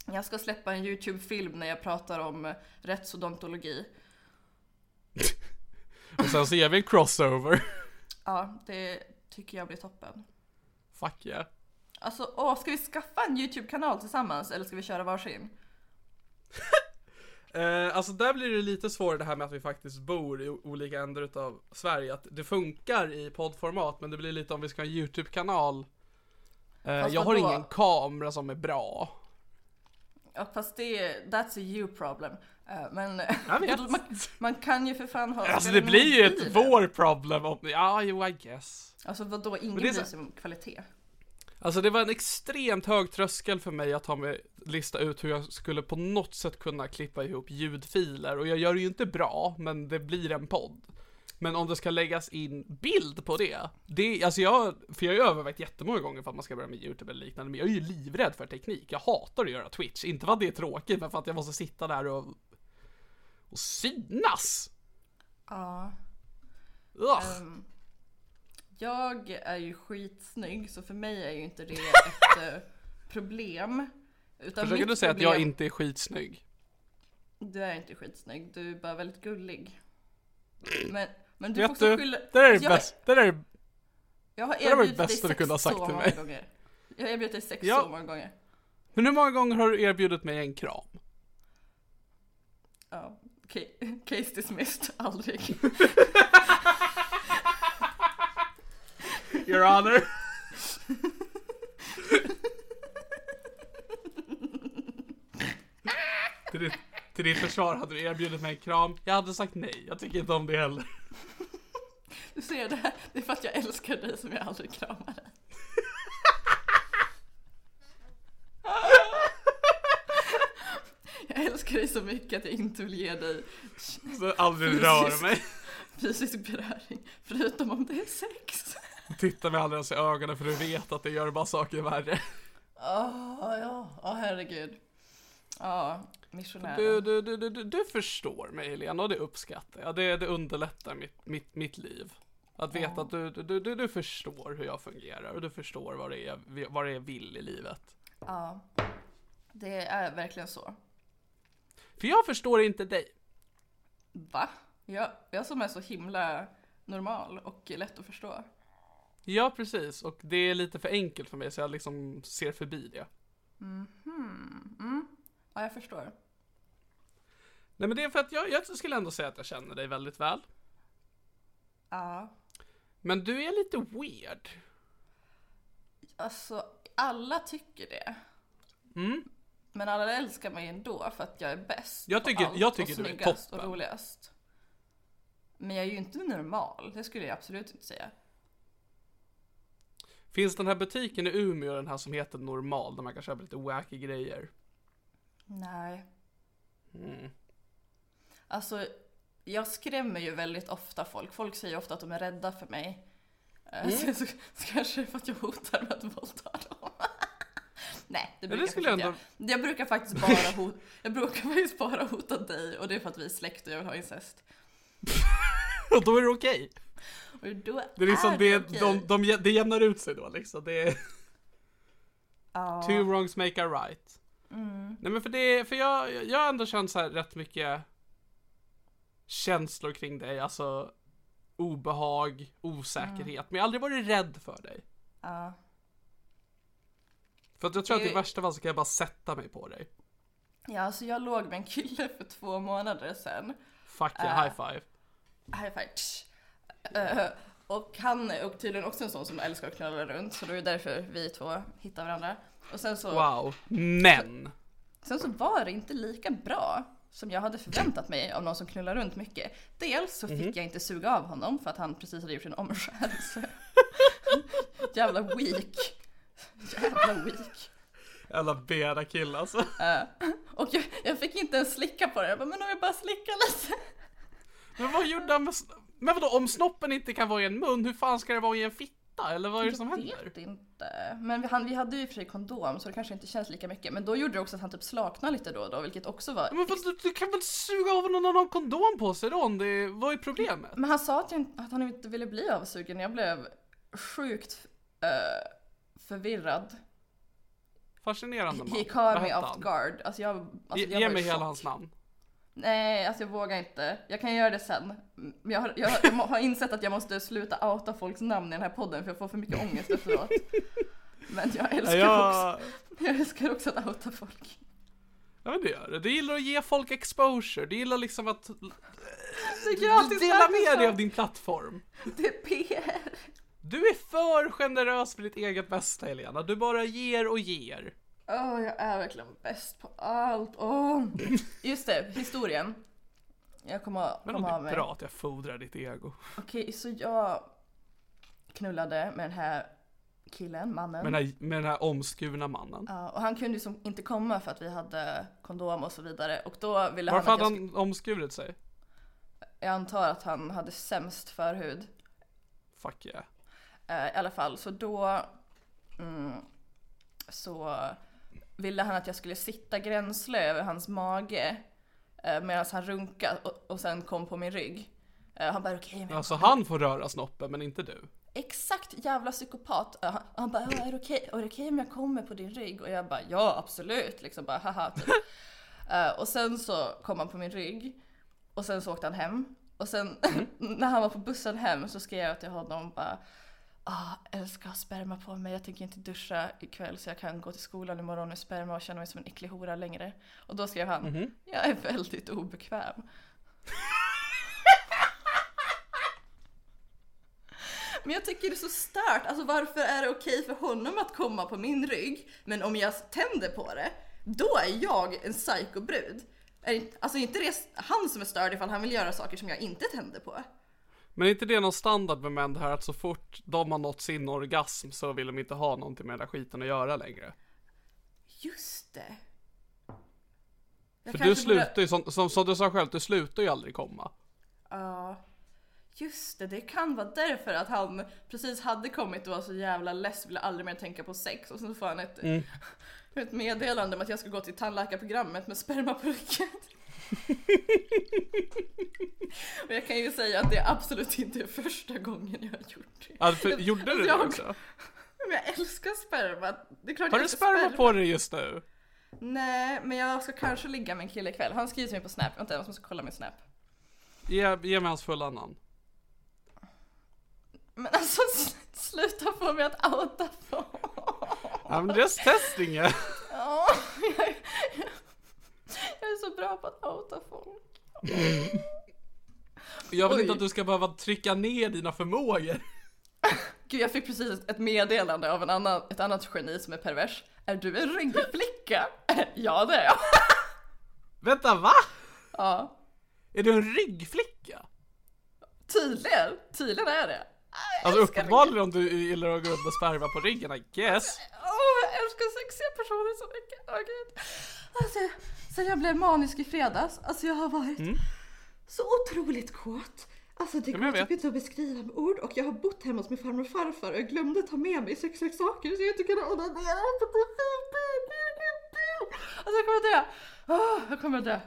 Jag ska släppa en YouTube-film när jag pratar om rättsodontologi. Och sen så ger vi en crossover. Ja, det tycker jag blir toppen. Fuck yeah. Alltså, ska vi skaffa en YouTube-kanal tillsammans? Eller ska vi köra varsin? Alltså där blir det lite svårare det här med att vi faktiskt bor i olika ändar utav Sverige. Att det funkar i poddformat, men det blir lite om vi ska ha en YouTube-kanal. Jag har ingen kamera som är bra. Ja, fast that's a you problem. Men man kan ju för fan ha. Alltså det blir ju ett vår problem om, ja, I guess. Alltså vadå, ingen bryr sig om kvalitet. Alltså det var en extremt hög tröskel för mig att lista ut hur jag skulle på något sätt kunna klippa ihop ljudfiler. Och jag gör det ju inte bra, men det blir en podd. Men om det ska läggas in bild på det alltså för jag har ju övervägt jättemånga gånger för att man ska börja med YouTube eller liknande. Men jag är ju livrädd för teknik. Jag hatar att göra Twitch. Inte för att det är tråkigt, men för att jag måste sitta där och synas. Ja. Jag är ju skitsnygg, så för mig är ju inte det ett problem. Utan försöker du säga problem, att jag inte är skitsnygg? Du är inte skitsnygg, du är bara väldigt gullig. Men du får också skylla. Det är det bästa. Det kunde ha sagt till mig. Gånger. Jag har erbjudit dig sex så många gånger. Men hur många gånger har du erbjudit mig en kram? Ja, case dismissed. Aldrig. Your honor. Till ditt försvar, hade du erbjudit mig en kram? Jag hade sagt nej, jag tycker inte om det heller. Du ser det här, det är för att jag älskar dig som jag aldrig kramar dig. Jag älskar dig så mycket att jag inte vill ge dig så aldrig rör mig. Fysisk beröring, förutom om det är sex. Titta mig aldrig ens i ögonen, för du vet att det gör bara saker värre. Herregud. Du förstår mig, Helena, och det uppskattar jag. Det underlättar mitt liv. Att veta att du förstår hur jag fungerar, och du förstår vad det är jag vill i livet. Ja, det är verkligen så. För jag förstår inte dig. Va? Jag som är så himla normal och lätt att förstå. Ja, precis. Och det är lite för enkelt för mig, så jag liksom ser förbi det. Ja, jag förstår. Nej, men det är för att jag skulle ändå säga att jag känner dig väldigt väl. Ja. Men du är lite weird. Alltså, alla tycker det. Men alla älskar mig ändå för att jag är bäst. Jag tycker du är toppen. Och snyggast och roligast. Men jag är ju inte normal, det skulle jag absolut inte säga. Finns den här butiken i Umeå, den här som heter Normal, där man kan köpa lite wacky grejer? Nej. Mm. Alltså, jag skrämmer ju väldigt ofta folk. Folk säger ofta att de är rädda för mig. Mm. Så kanske för att jag hotar med att våldta dem. Nej, det brukar jag inte. Jag brukar faktiskt bara hota dig, och det är för att vi är släkt och jag vill ha incest. Och då är det okej. Och då är det liksom, det jämnar ut sig då liksom. Det är two wrongs make a right. Mm. Nej men för jag har ändå känt så här rätt mycket känslor kring dig, alltså obehag, osäkerhet, men jag har aldrig varit rädd för dig. Ja. För att jag tror att i värsta fall så kan jag bara sätta mig på dig. Ja, alltså jag låg med en kille för 2 månader sedan. Fuck yeah, high five. High five. Och han är tydligen också en sån som älskar att knalla runt, så det är därför vi två hittar varandra. Och sen så, wow, men sen så var det inte lika bra som jag hade förväntat mig av någon som knullar runt mycket. Dels så fick jag inte suga av honom för att han precis hade gjort en omskärelse. Jävla weak. Jävla beda kill alltså. Och jag fick inte ens slicka på det. Jag bara, men om jag bara slickar lite. Men vad gjorde han med... Men vadå, om snoppen inte kan vara i en mun, hur fan ska det vara i en fitta? Eller vad är det som händer? Jag vet inte. Men vi hade ju för sig kondom, så det kanske inte känns lika mycket. Men då gjorde det också att han typ slaknade lite då och då, vilket också var... Men vad, du kan väl suga av någon annan kondom på sig då? Vad är problemet? Men han sa att han inte ville bli avsugen. Jag blev sjukt... förvirrad. Fascinerande man. He caught me off guard. Alltså jag ge mig hela hans namn. Nej, alltså jag vågar inte. Jag kan göra det sen. Jag har insett att jag måste sluta outa folks namn i den här podden, för jag får för mycket ångest efteråt. Men jag älskar också att outa folk. Ja, men det gör det. Det gillar att ge folk exposure. Det gillar liksom att dela med dig av din plattform. Det är PR. Du är för generös för ditt eget bästa, Helena. Du bara ger och ger. Åh, jag är verkligen bäst på allt. Just det, historien. Jag kommer att komma av mig. Men om det är bra att jag fodrar ditt ego. Okej, så jag knullade med den här killen, mannen. Med den här omskurna mannen. Ja, och han kunde liksom inte komma för att vi hade kondom och så vidare. Och då ville Varför hade han omskurit sig? Jag antar att han hade sämst förhud. Fuck yeah. I alla fall, så då så ville han att jag skulle sitta gränsle över hans mage medan han runkade och sen kom på min rygg. Han bara okej. Alltså han får röra snoppen men inte du. Exakt, jävla psykopat. Han bara är det okej om jag kommer på din rygg? Och jag bara ja, absolut. Liksom bara haha typ. Och sen så kom han på min rygg och sen så åkte han hem. Och sen när han var på bussen hem så skrev jag till honom bara älskar sperma på mig. Jag tänker inte duscha ikväll så jag kan gå till skolan imorgon med sperma och känna mig som en äcklig hora längre. Och då skrev han, jag är väldigt obekväm. Men jag tycker det är så stört. Alltså varför är det okej för honom att komma på min rygg? Men om jag tänder på det, då är jag en psykobrud. Alltså inte det han som är störd ifall han vill göra saker som jag inte tänder på. Men är inte det någon standard med män här att så fort de har nått sin orgasm så vill de inte ha någonting med den skiten att göra längre? Just det. För du slutar ju, som du sa själv, du slutar ju aldrig komma. Ja, just det. Det kan vara därför att han precis hade kommit och var så jävla less, ville aldrig mer tänka på sex. Och sen får han ett meddelande om att jag ska gå till tandläkarprogrammet med spermapurken. Och jag kan ju säga att det absolut inte är första gången jag har gjort det. Alltså, gjorde du det också? Men jag älskar sperma. Det är klart. Har du sperma på dig just nu? Nej, men jag ska kanske ligga med en kille ikväll. Han skriver till mig på Snap. Vänta, jag måste kolla min Snap. Ge mig hans fulla namn. Men alltså, sluta få mig att outa på. I'm just testing it. Ja, jag är så bra på att outa folk. Jag vill inte att du ska behöva trycka ner dina förmågor. Gud, jag fick precis ett meddelande av ett annat geni som är pervers. Är du en ryggflicka? Ja, det är jag. Vänta, va? Ja. Är du en ryggflicka? Tydligen är det. Alltså uppenbarligen om du gillar att gå runt och sparva på ryggen, I guess. Jag älskar sexiga personer så mycket. Alltså, sen jag blev manisk i fredags. Alltså jag har varit så otroligt kåt. Alltså det går typ inte att beskriva med ord. Och jag har bott hemma hos min farmor och farfar. Och jag glömde ta med mig sexleksaker. Så jag inte kunde onanera. Alltså jag kommer dö. Jag kommer dö.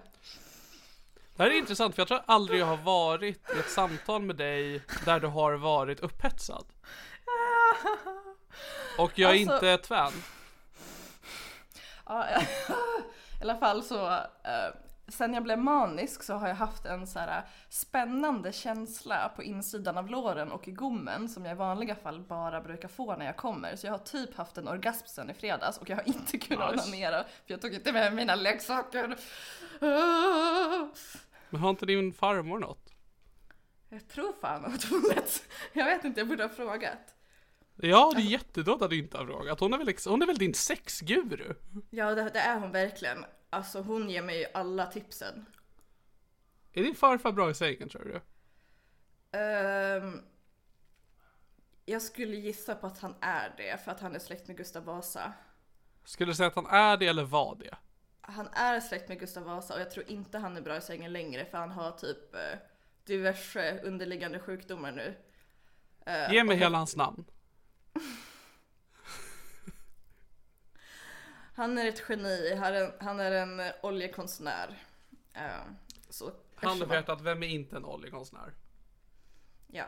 Det här är intressant för jag tror aldrig jag har varit i ett samtal med dig där du har varit upphetsad. Och jag är alltså, inte tvän. Ja, i alla fall så... sen jag blev manisk så har jag haft en så här spännande känsla på insidan av låren och i gommen som jag i vanliga fall bara brukar få när jag kommer. Så jag har typ haft en orgasm sen i fredags och jag har inte kunnat onanera för jag tog inte med mina leksaker. Men har inte din farmor något? Jag tror fan att hon vet. Jag vet inte, jag borde ha frågat. Ja, det är jättedåligt att du inte har frågat. Hon är väl din sexguru? Ja, det är hon verkligen. Alltså hon ger mig alla tipsen. Är din farfar bra i sängen tror du? Jag skulle gissa på att han är det. För att han är släkt med Gustav Vasa. Skulle du säga att han är det eller var det? Han är släkt med Gustav Vasa. Och jag tror inte han är bra i sängen längre. För han har typ diverse underliggande sjukdomar nu. Ge mig hela hans namn. Han är ett geni, han är en oljekonstnär. Så han har vetat vem är inte en oljekonstnär? Ja.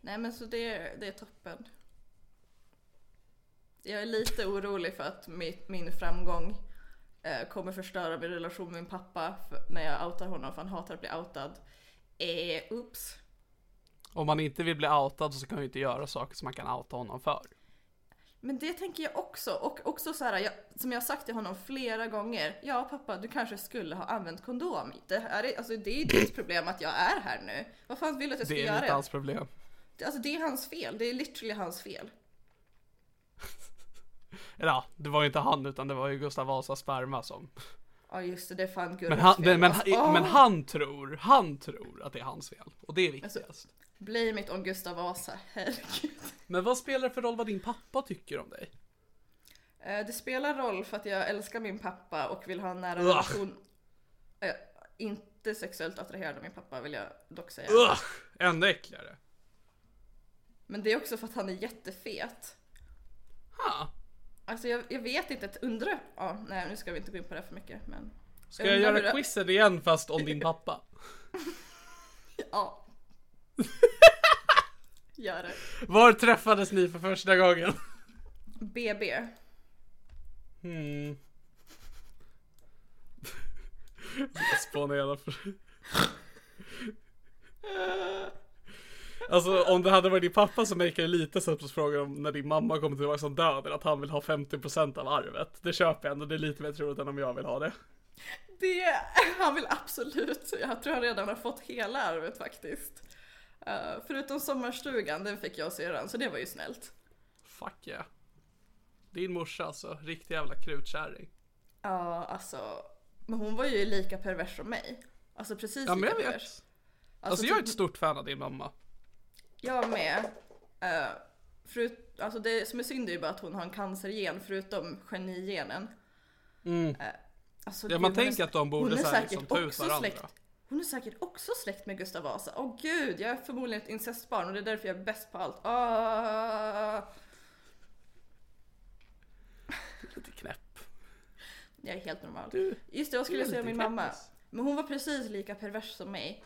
Nej men så det är toppen. Jag är lite orolig för att min framgång kommer förstöra min relation med min pappa när jag outar honom för han hatar att bli outad. Oops. Om man inte vill bli outad så kan man ju inte göra saker som man kan outa honom för. Men det tänker jag också. Och också så här, som jag har sagt till honom flera gånger. Ja pappa, du kanske skulle ha använt kondom. Det är ditt problem att jag är här nu. Vad fan vill du att jag ska göra? Det är inte hans problem. Alltså det är hans fel. Det är literally hans fel. Ja, det var ju inte han utan det var ju Gustav Vasa sperma som... Ja just det, det är fan Gurras fel. Men han tror att det är hans fel. Och det är viktigast. Alltså, blame it on Gustav Vasa, herregud. Men vad spelar det för roll vad din pappa tycker om dig? Det spelar roll för att jag älskar min pappa och vill ha en nära relation. Inte sexuellt attraherad av min pappa vill jag dock säga. Ännu äckligare. Men det är också för att han är jättefet. Alltså jag vet inte, undrar. Nej, nu ska vi inte gå in på det för mycket. Men... Ska jag göra quizet igen fast om din pappa? Ja. Gör det. Var träffades ni för första gången? BB. Jag spånar hela för... Alltså om det hade varit din pappa så märker jag lite så att fråga om när din mamma kommer tillbaka som död eller att han vill ha 50% av arvet. Det köper jag ändå, det är lite mer troligt än om jag vill ha det. Han vill absolut. Jag tror han redan har fått hela arvet faktiskt. Förutom sommarstugan, den fick jag och syrran. Så det var ju snällt. Fuck ja. Yeah. Din morsa alltså, riktig jävla krutkärring. Ja, alltså. Men hon var ju lika pervers som mig. Alltså precis lika pervers. Jag vet. Alltså jag är ett stort fan av din mamma. Jag med. Alltså det som är synd är ju bara att hon har en cancergen förutom genigenen. Alltså, ja, man tänker att de borde så här liksom ta ut varandra. Hon är säkert också släkt med Gustav Vasa. Åh gud, jag är förmodligen ett incestbarn och det är därför jag är bäst på allt. Lite knäpp. Jag är helt normal. Just det, jag skulle säga min mamma. Men hon var precis lika pervers som mig.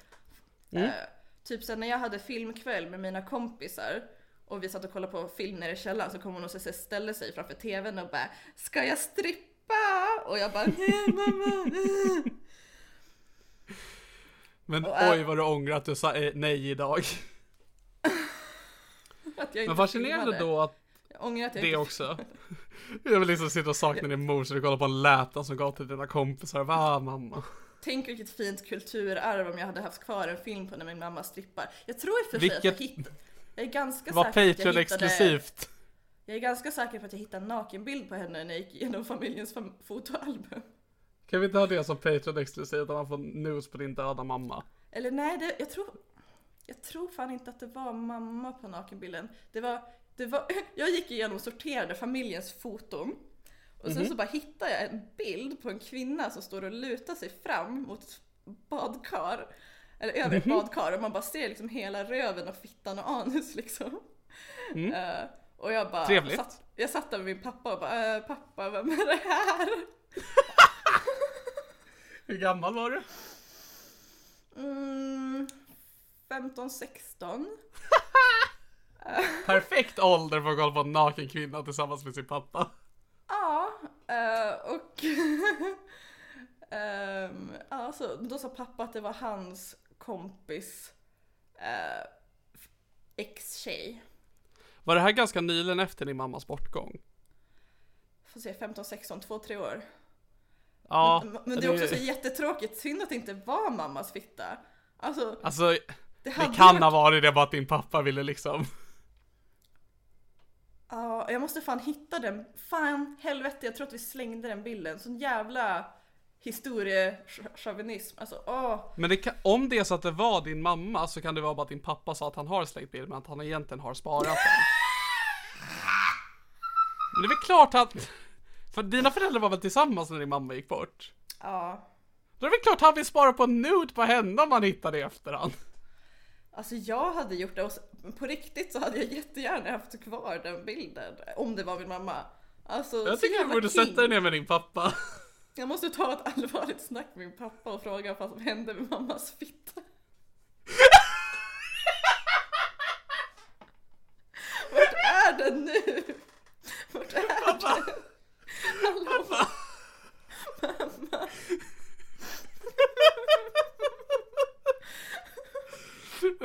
Typ sen när jag hade filmkväll med mina kompisar och vi satt och kollade på film nere i källaren så kom hon och ställde sig framför tvn och bara ska jag strippa? Och jag bara nej mamma. Men oj vad du ångrar att du sa nej idag. Men fascinerande då att det också. Jag vill liksom sitta och sakna din mor så du kollar på en lätan som gav till dina kompisar. Va mamma? Tänk vilket fint kulturarv om jag hade haft kvar en film på när min mamma strippar. Jag tror i för sig att jag är ganska säker på att jag hittade... exklusivt. Jag är ganska säker på att jag hittade en nakenbild på henne när jag gick igenom familjens fotoalbum. Kan vi inte ha det som Patreon exklusivt att man får news på din döda mamma? Eller nej, jag tror... jag tror fan inte att det var mamma på nakenbilden. Det var jag gick igenom och sorterade familjens foton. Och sen så bara hittade jag en bild på en kvinna som står och lutar sig fram mot badkar. Eller över ett badkar. Och man bara ser liksom hela röven och fittan och anus liksom. Mm. Och jag bara... Trevligt. Jag satt där med min pappa och bara, pappa, vem är det här? Hur gammal var du? 15-16. Perfekt ålder för att kolla på en naken kvinna tillsammans med sin pappa. Ja, och alltså, då sa pappa att det var hans kompis ex-tjej. Var det här ganska nyligen efter din mammas bortgång? Får se, 15, 16, 2-3 år. Ja, men det är också så jättetråkigt. Synd att det inte var mammas fitta. Alltså det kan ha varit det bara att din pappa ville liksom... Ja, jag måste fan hitta den. Fan, helvete, jag tror att vi slängde den bilden. Sån jävla historiechauvinism. Alltså, men det kan, om det är så att det var din mamma, så kan det vara bara att din pappa sa att han har slängt bilden, men att han egentligen har sparat den. Men det är väl klart att... För dina föräldrar var väl tillsammans när din mamma gick bort? Ja. Då är det väl klart att han vill spara på en nude på henne om man hittar det efterhand. Alltså jag hade gjort det, och på riktigt så hade jag jättegärna haft kvar den bilden om det var min mamma. Alltså, jag tycker du borde sätta dig ner med din pappa. Jag måste ta ett allvarligt snack med min pappa och fråga vad som hände med mammas fitta. Vart är den nu? Vart är pappa? Den? Hallå? Pappa. Mamma.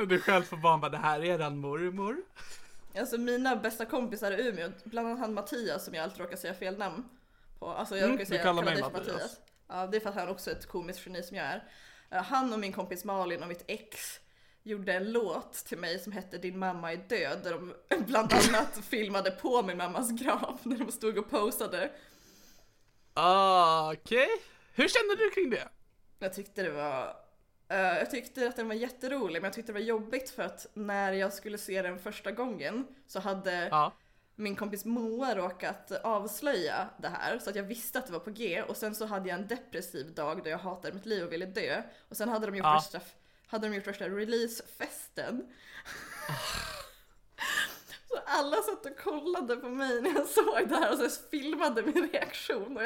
Du själv får bara, det här är den mormor. Alltså mina bästa kompisar i Umeå, bland annat han Mattias som jag alltid råkar säga fel namn på. Alltså jag råkar säga kallar mig Mattias. Ja, det är för att han också är ett komiskt geni som jag är. Han och min kompis Malin och mitt ex gjorde en låt till mig som hette Din mamma är död, där de bland annat filmade på min mammas grav när de stod och posade. Okej. Hur kände du kring det? Jag tyckte att den var jätterolig, men jag tyckte det var jobbigt för att när jag skulle se den första gången så hade min kompis Moa råkat avslöja det här, så att jag visste att det var på G, och sen så hade jag en depressiv dag där jag hatade mitt liv och ville dö, och sen hade de gjort första releasefesten. Så alla satt och kollade på mig när jag såg det här och så filmade min reaktion,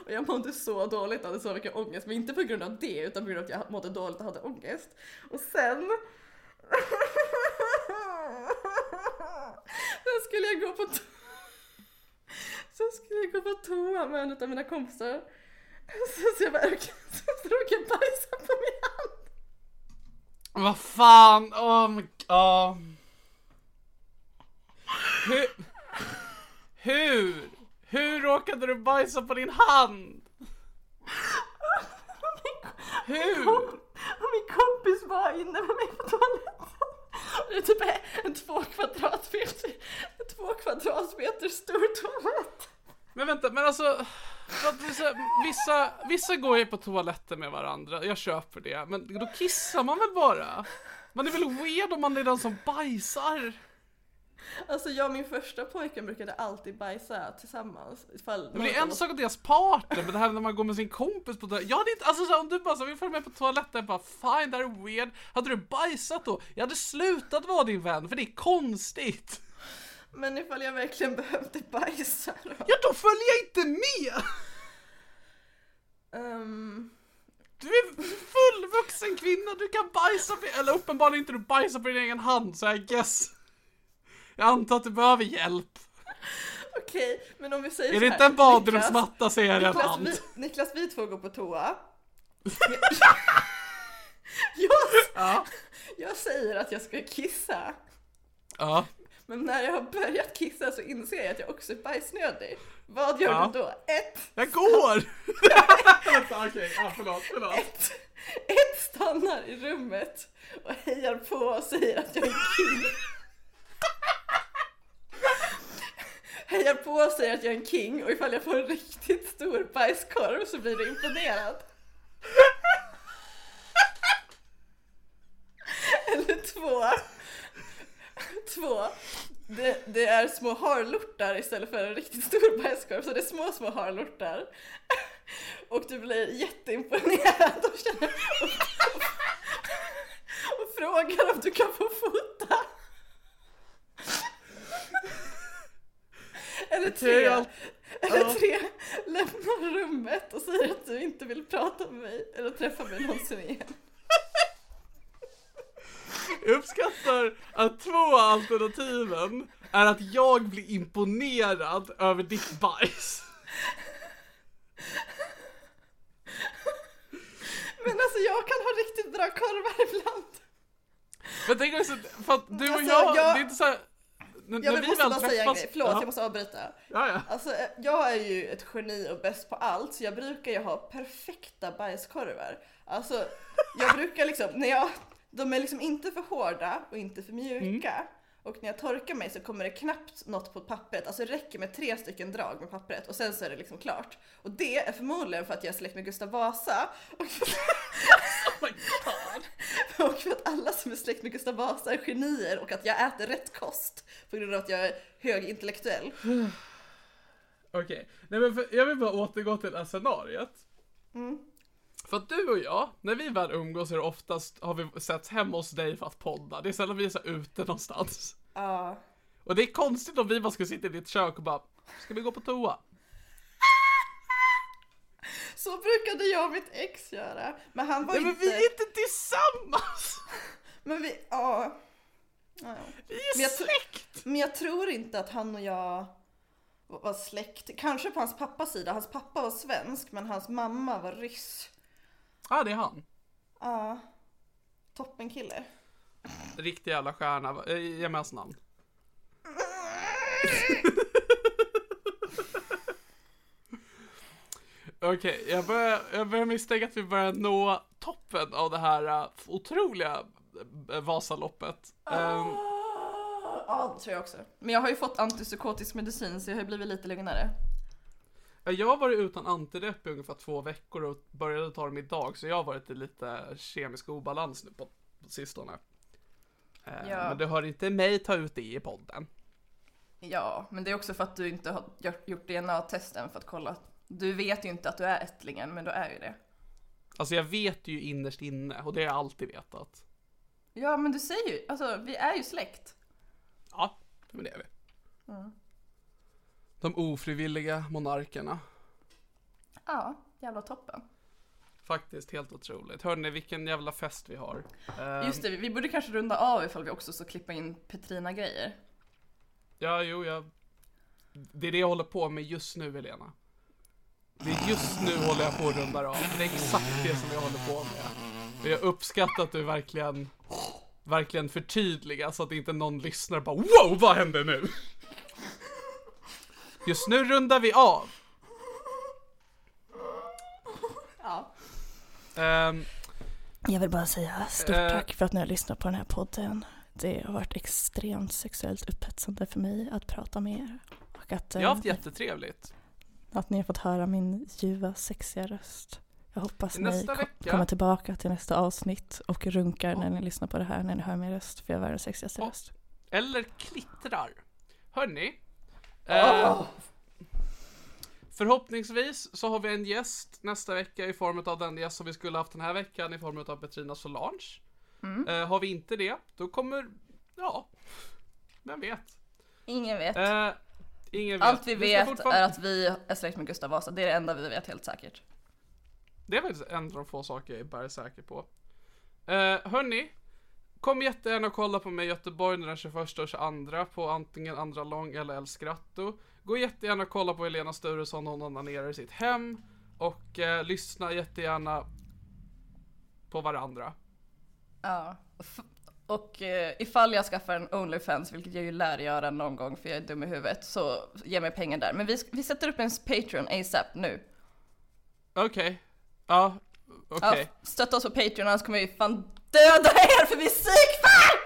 och jag mådde så dåligt, hade så mycket ångest, men inte på grund av det utan på grund av att jag mådde dåligt och hade ångest. Och sen skulle jag gå på toa med en av mina kompisar, så jag råkade bajsa på min hand. Vad fan, Hur råkade du bajsa på din hand? Hur? Min kompis var inne med mig på toaletten. Det är typ en 2 kvadratmeter stor toalett. Men vänta, men alltså vissa går ju på toaletten med varandra. Jag köper det, men då kissar man väl bara. Man är väl weird om man är den som bajsar. Alltså jag och min första pojken brukade alltid bajsa tillsammans. Det blir en sak av deras partner, men det här när man går med sin kompis på toaletten. Jag hade inte, alltså så om du bara så, vi följer med på toaletten, bara fine, det här är weird. Hade du bajsat då? Jag hade slutat vara din vän, för det är konstigt. Men ifall jag verkligen behövde bajsa då? Ja, då följer jag inte med! Du är fullvuxen kvinna, du kan bajsa på... Eller uppenbarligen inte, du bajsar på din egen hand, så I guess... Jag antar att du behöver hjälp. Okej, men om vi säger så här. Är det inte en badrumsmatta, säger jag redan. Niklas, vi två går på toa. Jag säger att jag ska kissa. Ja. Men när jag har börjat kissa så inser jag att jag också är bajsnödig. Vad gör du då? Jag går! Okej, förlåt. Ett stannar i rummet och hejar på och säger att jag är king. Hejar på och säger att jag är en king, och ifall jag får en riktigt stor bajskorv så blir det imponerad. Eller Två. Det är små harlortar istället för en riktigt stor bajskorv. Så det är små harlortar. Och du blir jätteimponerad och känner och frågar om du kan få fota. Eller tre lämnar rummet och säger att du inte vill prata med mig eller träffa mig någonsin igen. Jag uppskattar att två alternativen är att jag blir imponerad över ditt bajs. Men alltså jag kan ha riktigt bra korvar ibland. Men tänk också, för att du och alltså, jag, det är inte så här... Jag måste bara säga en grej, förlåt, jag måste avbryta. Ja. Alltså, jag är ju ett geni och bäst på allt, så jag brukar ju ha perfekta bajskorvar. Alltså, jag brukar liksom, när jag... De är liksom inte för hårda och inte för mjuka. Mm. Och när jag torkar mig så kommer det knappt något på pappret. Alltså det räcker med 3 stycken drag med pappret. Och sen så är det liksom klart. Och det är förmodligen för att jag är släkt med Gustav Vasa. Och och för att alla som är släkt med Gustav Vasa är genier. Och att jag äter rätt kost. På grund av att jag är högintellektuell. Okej. Nej, men jag vill bara återgå till det här scenariet. Mm. För att du och jag, när vi väl umgås så är det oftast, har vi setts hemma hos dig för att podda. Det är sällan vi är så ute någonstans. Ja. Och det är konstigt om vi bara skulle sitta i ditt kök och bara, ska vi gå på toa? Så brukade jag och mitt ex göra. Men han var men vi är inte tillsammans! Men vi, ja. Vi är släkt! Men jag tror inte att han och jag... var släkt, kanske på hans pappas sida. Hans pappa var svensk, men hans mamma var ryss. Ja, det är han. Ja, toppenkille. Riktig jävla stjärna, ge mig hans namn. Okej, jag börjar misstänka att vi börjar nå toppen av det här otroliga Vasaloppet. Ja, det tror jag också. Men jag har ju fått antipsykotisk medicin så jag har blivit lite lugnare. Jag har varit utan antidepp i ungefär 2 veckor och började ta dem idag. Så jag har varit i lite kemisk obalans nu på sistone. Ja. Men du hör inte mig ta ut det i podden. Ja, men det är också för att du inte har gjort DNA-testen för att kolla. Du vet ju inte att du är ättlingen, men du är ju det. Alltså jag vet ju innerst inne och det har jag alltid vetat. Ja, men du säger ju, alltså vi är ju släkt. Ja, men det är vi. Mm. De ofrivilliga monarkerna. Ja, jävla toppen. Faktiskt helt otroligt. Hörrni, vilken jävla fest vi har. Just det, vi borde kanske runda av ifall vi också så klippa in Petrina-grejer. Ja, jo, det är det jag håller på med just nu, Helena. Det är just nu håller jag på att runda av. Det är exakt det som jag håller på med. Och jag uppskattar att du verkligen förtydliga så att inte någon lyssnar bara wow, vad händer nu? Just nu rundar vi av. Ja. Jag vill bara säga stort tack för att ni har lyssnat på den här podden. Det har varit extremt sexuellt upphetsande för mig att prata med er. Och att, jag har haft jättetrevligt. Att ni har fått höra min ljuva, sexiga röst. Jag hoppas ni kommer tillbaka till nästa avsnitt och runkar när ni lyssnar på det här, när ni hör min röst, för jag var den sexigaste röst. Eller klittrar. Hörrni, förhoppningsvis så har vi en gäst nästa vecka i form av den gäst som vi skulle haft den här veckan i form av Petrina Solange. Mm. Har vi inte det, då kommer, vem vet? Ingen vet. Allt vi vet är att vi är släkt med Gustav Vasa, det är det enda vi vet helt säkert. Det är väl en av de få saker jag är bara säker på. Hörni, kom jättegärna och kolla på mig i Göteborg den 21 och 22 på antingen Andra Lång eller El Skratto. Gå jättegärna och kolla på Helena Sturesson, hon onanerar i sitt hem. Och lyssna jättegärna på varandra. Ja, och ifall jag skaffar en OnlyFans, vilket jag ju lär göra någon gång för jag är dum i huvudet, så ge mig pengar där. Men vi sätter upp en Patreon ASAP nu. Okej. Ja, okej. Okay. Ja, stötta oss på Patreon, annars kommer vi fan döda er för vi är sykfall!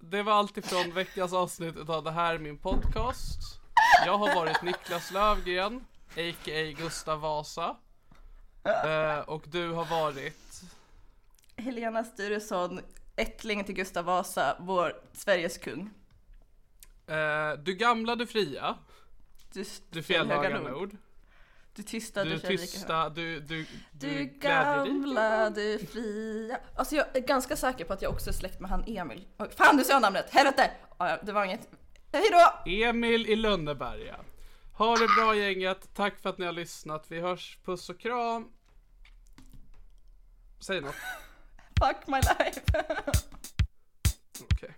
Det var allt ifrån veckans avsnitt av Det här är min podcast. Jag har varit Niklas Lövgren, a.k.a. Gustav Vasa. Och du har varit... Helena Sturesson, ättling till Gustav Vasa, vår Sveriges kung. Du gamla, du fria. Du fjällhöga nord. Du tysta, du kärleka. Du gamla, du fria. Alltså jag är ganska säker på att jag också är släkt med han Emil. Fan, du sa namnet, helvete! Det var inget. Hej då! Emil i Lönneberga. Ha det bra gänget, tack för att ni har lyssnat. Vi hörs, puss och kram. Säg något. Fuck my life. Okej.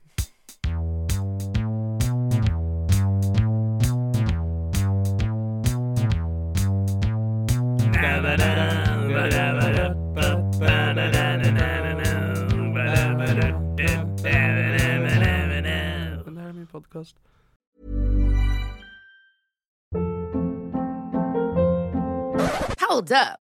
Det här är min podcast. Hold up.